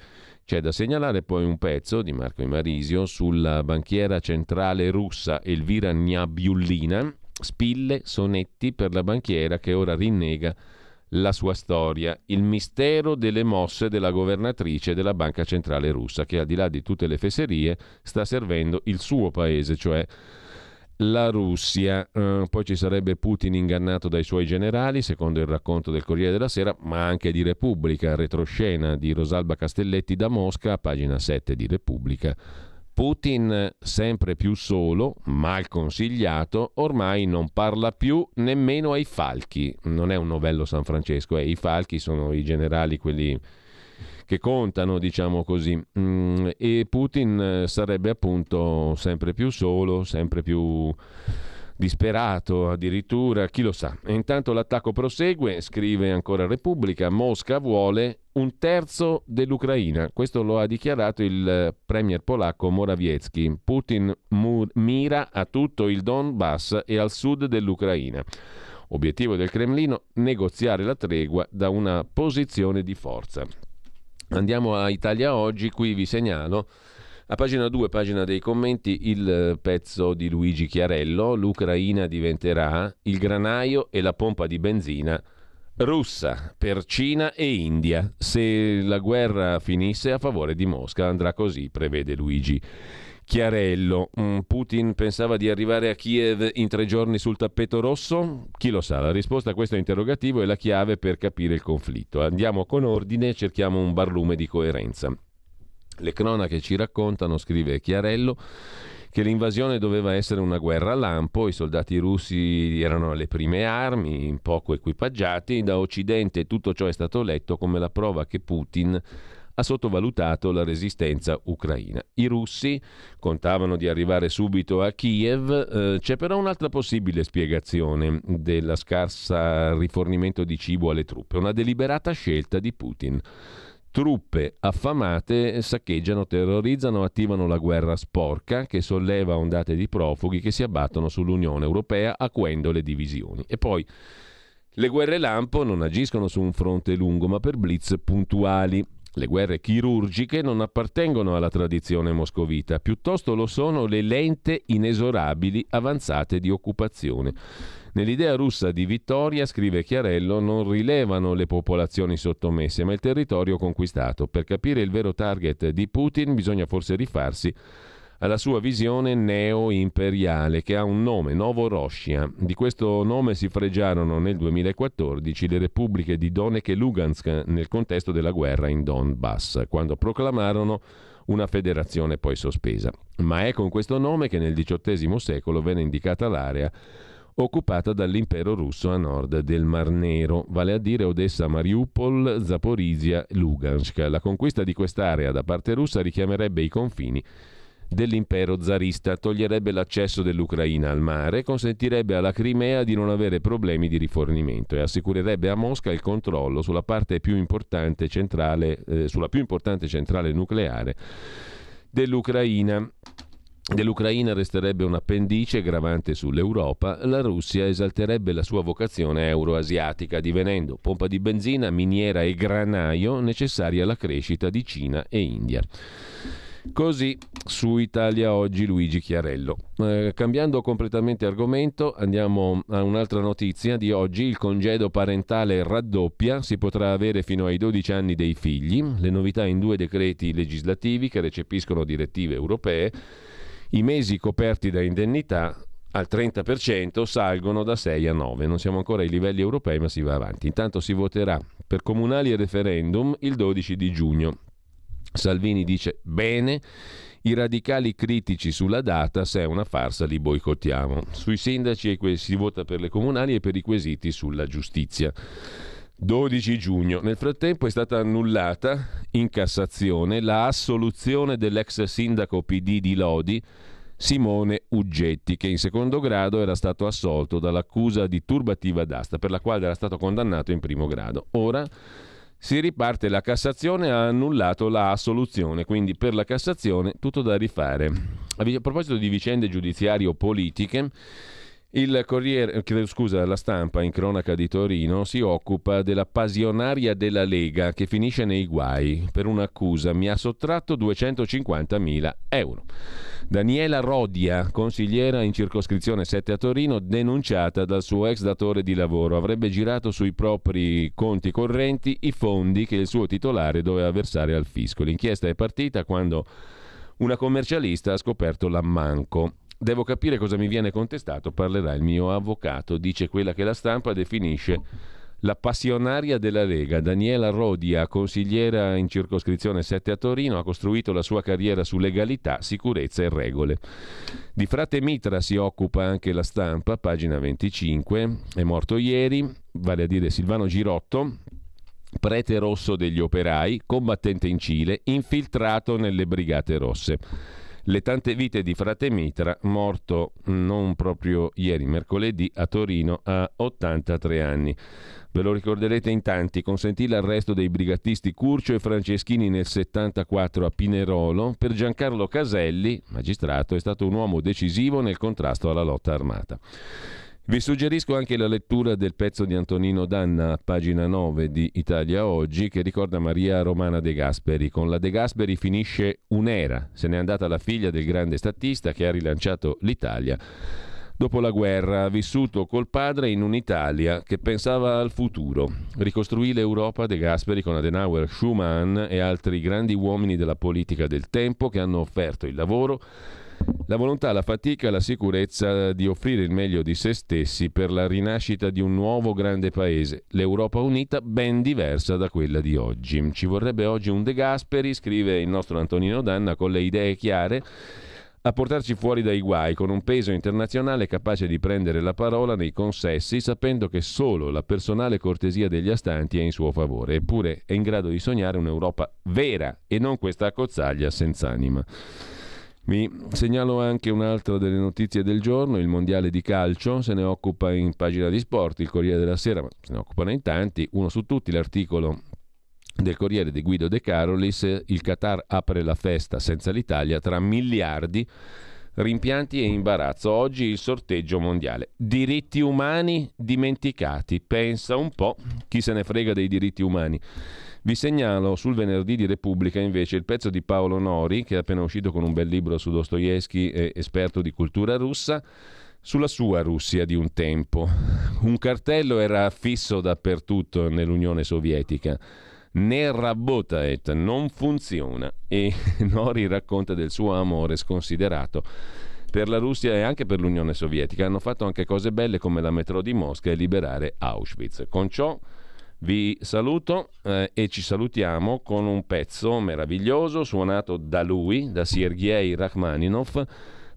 C'è da segnalare poi un pezzo di Marco Imarisio sulla banchiera centrale russa Elvira Gnabiullina, spille, sonetti per la banchiera che ora rinnega la sua storia, il mistero delle mosse della governatrice della banca centrale russa che al di là di tutte le fesserie sta servendo il suo paese, cioè la Russia. Poi ci sarebbe Putin ingannato dai suoi generali, secondo il racconto del Corriere della Sera, ma anche di Repubblica, retroscena di Rosalba Castelletti da Mosca, pagina 7 di Repubblica. Putin sempre più solo, mal consigliato, ormai non parla più nemmeno ai falchi. Non è un novello San Francesco, i falchi sono i generali, quelli che contano, diciamo così, e Putin sarebbe appunto sempre più solo, sempre più disperato addirittura, chi lo sa. E intanto l'attacco prosegue, scrive ancora Repubblica, Mosca vuole un terzo dell'Ucraina, questo lo ha dichiarato il premier polacco Morawiecki. Putin mira a tutto il Donbass e al sud dell'Ucraina. Obiettivo del Cremlino, negoziare la tregua da una posizione di forza. Andiamo a Italia Oggi, qui vi segnalo a pagina 2, pagina dei commenti, il pezzo di Luigi Chiarello, l'Ucraina diventerà il granaio e la pompa di benzina russa per Cina e India. Se la guerra finisse a favore di Mosca andrà così, prevede Luigi Chiarello. Putin pensava di arrivare a Kiev in 3 giorni sul tappeto rosso? Chi lo sa, la risposta a questo interrogativo è la chiave per capire il conflitto. Andiamo con ordine, cerchiamo un barlume di coerenza. Le cronache ci raccontano, scrive Chiarello, che l'invasione doveva essere una guerra a lampo, i soldati russi erano alle prime armi, poco equipaggiati. Da Occidente tutto ciò è stato letto come la prova che Putin ha sottovalutato la resistenza ucraina. I russi contavano di arrivare subito a Kiev. C'è però un'altra possibile spiegazione della scarsa rifornimento di cibo alle truppe, una deliberata scelta di Putin. Truppe affamate saccheggiano, terrorizzano, attivano la guerra sporca che solleva ondate di profughi che si abbattono sull'Unione Europea acuendo le divisioni. E poi le guerre lampo non agiscono su un fronte lungo ma per blitz puntuali. Le guerre chirurgiche non appartengono alla tradizione moscovita, piuttosto lo sono le lente inesorabili avanzate di occupazione. Nell'idea russa di vittoria, scrive Chiarello, non rilevano le popolazioni sottomesse, ma il territorio conquistato. Per capire il vero target di Putin bisogna forse rifarsi alla sua visione neo-imperiale, che ha un nome, Novorossiya. Di questo nome si fregiarono nel 2014 le repubbliche di Donetsk e Lugansk nel contesto della guerra in Donbass, quando proclamarono una federazione poi sospesa. Ma è con questo nome che nel XVIII secolo venne indicata l'area occupata dall'impero russo a nord del Mar Nero, vale a dire Odessa, Mariupol, Zaporizia, Lugansk. La conquista di quest'area da parte russa richiamerebbe i confini dell'impero zarista, toglierebbe l'accesso dell'Ucraina al mare, consentirebbe alla Crimea di non avere problemi di rifornimento e assicurerebbe a Mosca il controllo sulla parte più importante centrale, sulla più importante centrale nucleare dell'Ucraina. Dell'Ucraina resterebbe un appendice gravante sull'Europa. La Russia esalterebbe la sua vocazione euroasiatica, divenendo pompa di benzina, miniera e granaio necessaria alla crescita di Cina e India. Così su Italia Oggi Luigi Chiarello. Cambiando completamente argomento, andiamo a un'altra notizia di oggi. Il congedo parentale raddoppia, si potrà avere fino ai 12 anni dei figli. Le novità in 2 decreti legislativi che recepiscono direttive europee. I mesi coperti da indennità al 30% salgono da 6 a 9. Non siamo ancora ai livelli europei, ma si va avanti. Intanto si voterà per comunali e referendum il 12 di giugno. Salvini dice bene, i radicali critici sulla data, se è una farsa li boicottiamo. Sui sindaci si vota per le comunali e per i quesiti sulla giustizia. 12 giugno. Nel frattempo è stata annullata in Cassazione la assoluzione dell'ex sindaco PD di Lodi, Simone Uggetti, che in secondo grado era stato assolto dall'accusa di turbativa d'asta, per la quale era stato condannato in primo grado. Ora si riparte, la Cassazione ha annullato la assoluzione, quindi per la Cassazione tutto da rifare. A proposito di vicende giudiziarie o politiche, Il Corriere, scusa, La Stampa in cronaca di Torino si occupa della passionaria della Lega che finisce nei guai per un'accusa: mi ha sottratto 250.000 euro. Daniela Rodia, consigliera in circoscrizione 7 a Torino, denunciata dal suo ex datore di lavoro, avrebbe girato sui propri conti correnti i fondi che il suo titolare doveva versare al fisco. L'inchiesta è partita quando una commercialista ha scoperto l'ammanco. Devo capire cosa mi viene contestato, parlerà il mio avvocato, dice quella che La Stampa definisce la passionaria della Lega. Daniela Rodia, consigliera in circoscrizione 7 a Torino, ha costruito la sua carriera su legalità, sicurezza e regole. Di Frate Mitra si occupa anche La Stampa, pagina 25, è morto ieri, vale a dire Silvano Girotto, prete rosso degli operai, combattente in Cile, infiltrato nelle Brigate Rosse. Le tante vite di Frate Mitra, morto non proprio ieri, mercoledì, a Torino a 83 anni. Ve lo ricorderete in tanti, consentì l'arresto dei brigatisti Curcio e Franceschini nel 74 a Pinerolo. Per Giancarlo Caselli, magistrato, è stato un uomo decisivo nel contrasto alla lotta armata. Vi suggerisco anche la lettura del pezzo di Antonino Danna, pagina 9 di Italia Oggi, che ricorda Maria Romana De Gasperi. Con la De Gasperi finisce un'era, se n'è andata la figlia del grande statista che ha rilanciato l'Italia. Dopo la guerra ha vissuto col padre in un'Italia che pensava al futuro. Ricostruì l'Europa De Gasperi con Adenauer, Schumann e altri grandi uomini della politica del tempo che hanno offerto il lavoro, la volontà, la fatica, la sicurezza di offrire il meglio di se stessi per la rinascita di un nuovo grande paese, l'Europa unita ben diversa da quella di oggi. Ci vorrebbe oggi un De Gasperi, scrive il nostro Antonino Danna, con le idee chiare, a portarci fuori dai guai, con un peso internazionale capace di prendere la parola nei consessi, sapendo che solo la personale cortesia degli astanti è in suo favore. Eppure è in grado di sognare un'Europa vera e non questa accozzaglia senza anima. Vi segnalo anche un'altra delle notizie del giorno, il mondiale di calcio, se ne occupa in pagina di sport il Corriere della Sera, ma se ne occupano in tanti. Uno su tutti, l'articolo del Corriere di Guido De Carolis, il Qatar apre la festa senza l'Italia, tra miliardi, rimpianti e imbarazzo, oggi il sorteggio mondiale, diritti umani dimenticati, pensa un po', chi se ne frega dei diritti umani. Vi segnalo sul venerdì di Repubblica invece il pezzo di Paolo Nori, che è appena uscito con un bel libro su Dostoevskij, esperto di cultura russa, sulla sua Russia di un tempo. Un cartello era affisso dappertutto nell'Unione Sovietica: ne rabotaet, non funziona. E Nori racconta del suo amore sconsiderato per la Russia e anche per l'Unione Sovietica. Hanno fatto anche cose belle come la metro di Mosca e liberare Auschwitz. Con ciò vi saluto e ci salutiamo con un pezzo meraviglioso suonato da lui, da Sergei Rachmaninov,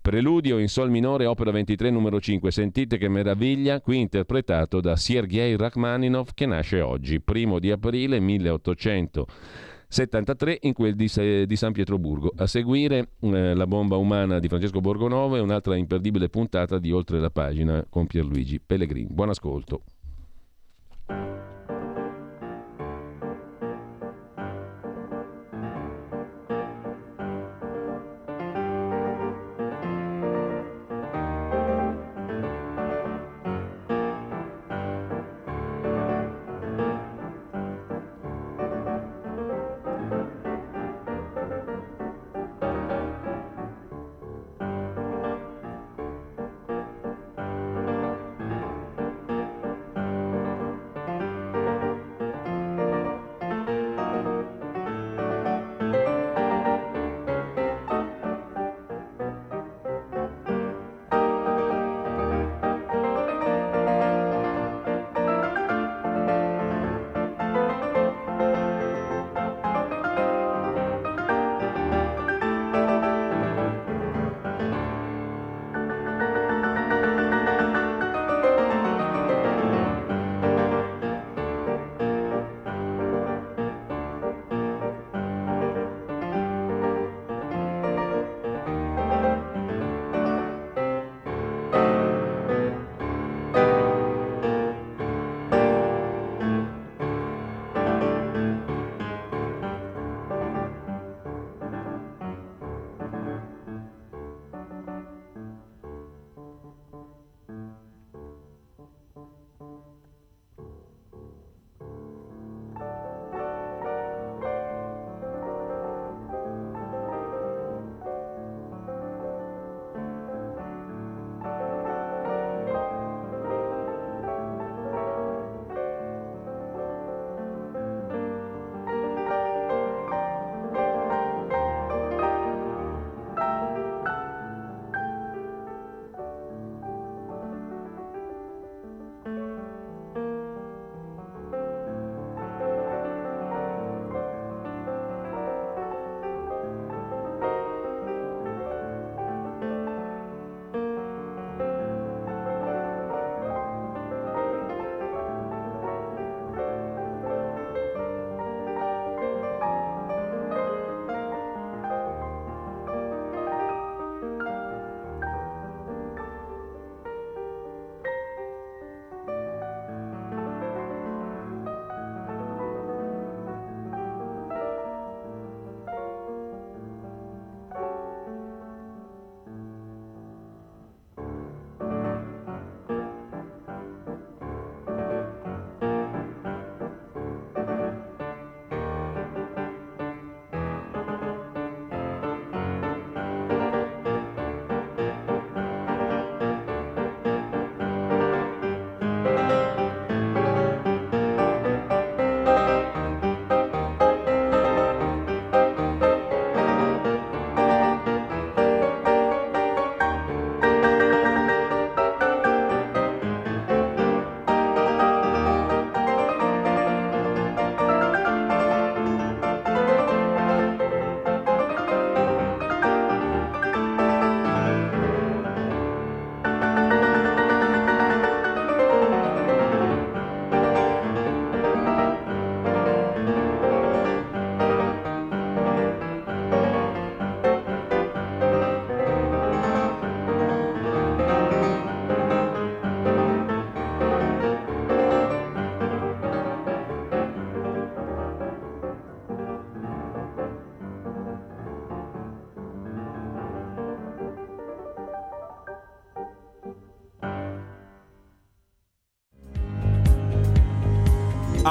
Preludio in sol minore, opera 23 numero 5. Sentite che meraviglia, qui interpretato da Sergei Rachmaninov, che nasce oggi, 1 aprile 1873, in quel di San Pietroburgo. A seguire La bomba umana di Francesco Borgonovo e un'altra imperdibile puntata di Oltre la pagina con Pierluigi Pellegrini. Buon ascolto.